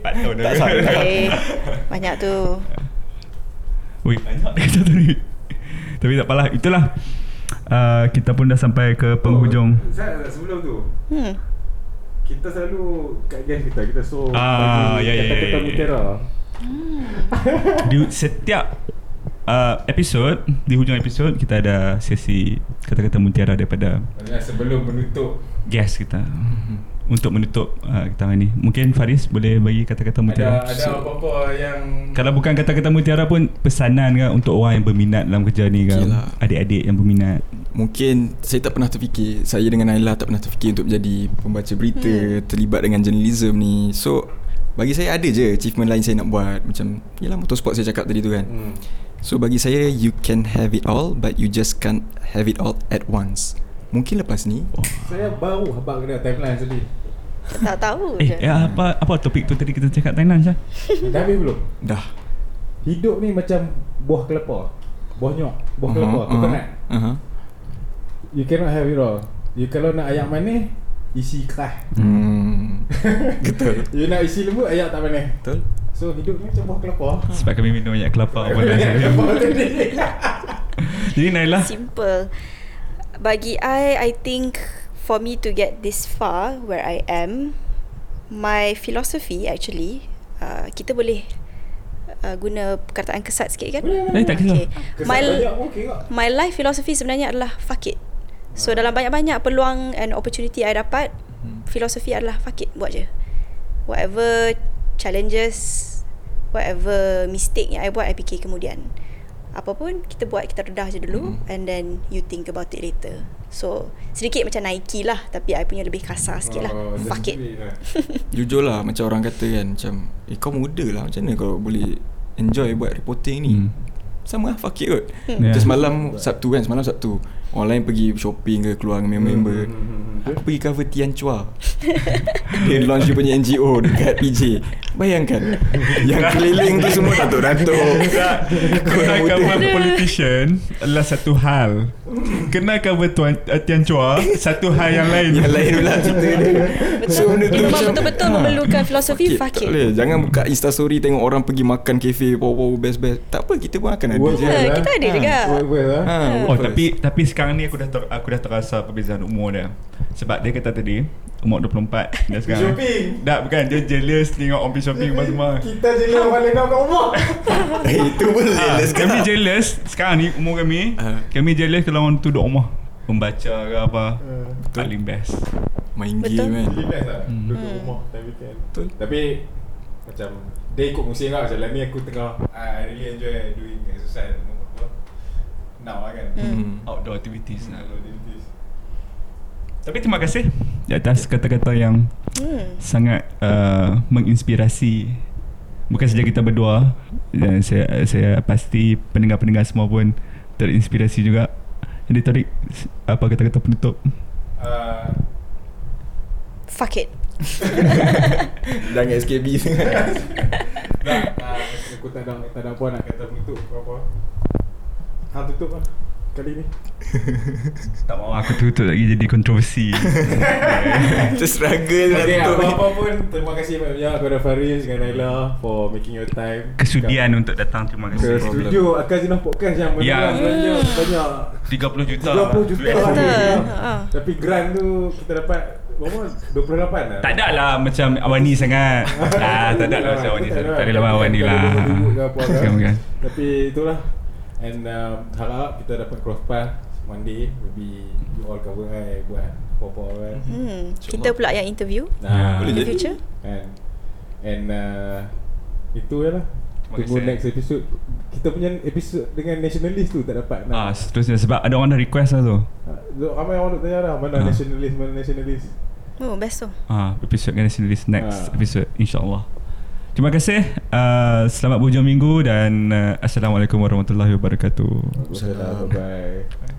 4 tahun dah kot. Banyak tu. Banyak kata tu ni. Tapi tak apalah, itulah. Kita pun dah sampai ke penghujung. Sebelum tu kita selalu kat guys kita so kata-kata mutiara. Di setiap episod, di hujung episod kita ada sesi kata-kata mutiara daripada sebelum menutup guest kita. Untuk menutup kita hari ni, mungkin Faris boleh bagi kata-kata mutiara. Ada apa-apa yang kalau bukan kata-kata mutiara pun pesanan ke untuk orang yang berminat dalam kerja ni ke, adik-adik yang berminat. Mungkin saya tak pernah terfikir, saya dengan Naila tak pernah terfikir untuk jadi pembaca berita, terlibat dengan jurnalism ni. So bagi saya ada je achievement lain saya nak buat. Macam yelah motorsport saya cakap tadi tu kan. So bagi saya, you can have it all but you just can't have it all at once. Mungkin lepas ni saya baru habang kena timeline tadi. Tak tahu je apa topik tu tadi kita cakap timeline Syah? Dah habis belum? Dah. Hidup ni macam buah kelapa, buah nyok, buah kelapa, coconut. You cannot have it all. You kalau nak ayam manis, isi kerah. Betul. You nak isi lembut, ayam tak manis. Betul. So hidup ni macam buah kelapa. Sebab kami minum banyak kelapa. Jadi Naila, simple. Bagi I think for me to get this far where I am, my philosophy actually, kita boleh guna perkataan kesat sikit kan? Okay. My life philosophy sebenarnya adalah fuck it. So dalam banyak-banyak peluang and opportunity I dapat, filosofi adalah fuck it, buat je. Whatever challenges, whatever mistake yang I buat, I fikir kemudian. apa pun kita buat, kita redah je dulu, and then you think about it later. So sedikit macam Nike lah, tapi I punya lebih kasar sikit lah. Fuck it lah. Jujur lah, macam orang kata kan, macam kau muda lah, macam mana kau boleh enjoy buat reporting ni? Sama lah, fuck it kot. Macam semalam Sabtu kan, semalam Sabtu orang lain pergi shopping ke, keluar dengan member-member. Aku pergi cover Tian Chua. Dia launch dia punya NGO dekat PJ. Bayangkan yang keliling tu semua datuk-datuk. Kena cover politician adalah satu hal, kena cover Tian Chua satu hal yang lain. Yang lain pula cerita dia. Betul-betul memerlukan filosofi fakir. Jangan buka instastory tengok orang pergi makan kafe wow best-best. Tak apa, kita pun akan ada je. Kita ada juga. Oh, tapi sekarang ni aku dah terasa perbezaan umur dia. Sebab dia kata tadi umur 24 dah sekarang. Shopping. Tak, bukan dia jealous tengok orang shopping semua. Kita jealous orang lain kat umur. Itu pun jealous. Kami jealous sekarang ni umur kami. Kami jealous kalau orang tu duduk rumah membaca ke apa. Paling best. Main game kan. Paling best lah. Duduk rumah everything. Betul. Tapi macam dia ikut musim lah. Macam lah ni aku tengah I really enjoy doing exercise now lah kan. Outdoor activities lah. Tapi terima kasih di atas kata-kata yang sangat menginspirasi. Bukan saja kita berdua, saya pasti pendengar-pendengar semua pun terinspirasi juga. Jadi Tariq, apa kata-kata penutup? Fuck it. Jangan SKB. Aku tak ada apa nak kata penutup. Apa? Hang tutup lah kali ni. Tak mahu aku tutup lagi jadi kontroversi. Just struggle lah. Okay, apa-apa pun terima kasih banyak kepada Faris dan Naila for making your time, kesudian untuk datang. Terima kasih ke studio Akazina Podcast yang banyak 30 juta. Tapi grant tu kita dapat berapa? 28 lah. Tak ada lah macam Awani sangat. Tak ada lah macam Awani sangat. Tak ada lah Awani lah. Tapi itulah. And harap kita dapat cross path one day. Maybe you all cover I buat pop-up kan. Kita pula yang interview in the future. And itu je lah. Tunggu next episode. Kita punya episode dengan nationalist tu tak dapat nak. Seterusnya sebab ada orang dah request lah tu. Ramai orang nak tanya lah mana nationalist, mana nationalist. Oh best tu. Episode dengan nationalist next episode, insyaAllah. Terima kasih. Selamat berhujung minggu dan Assalamualaikum warahmatullahi wabarakatuh. Assalamualaikum. Bye.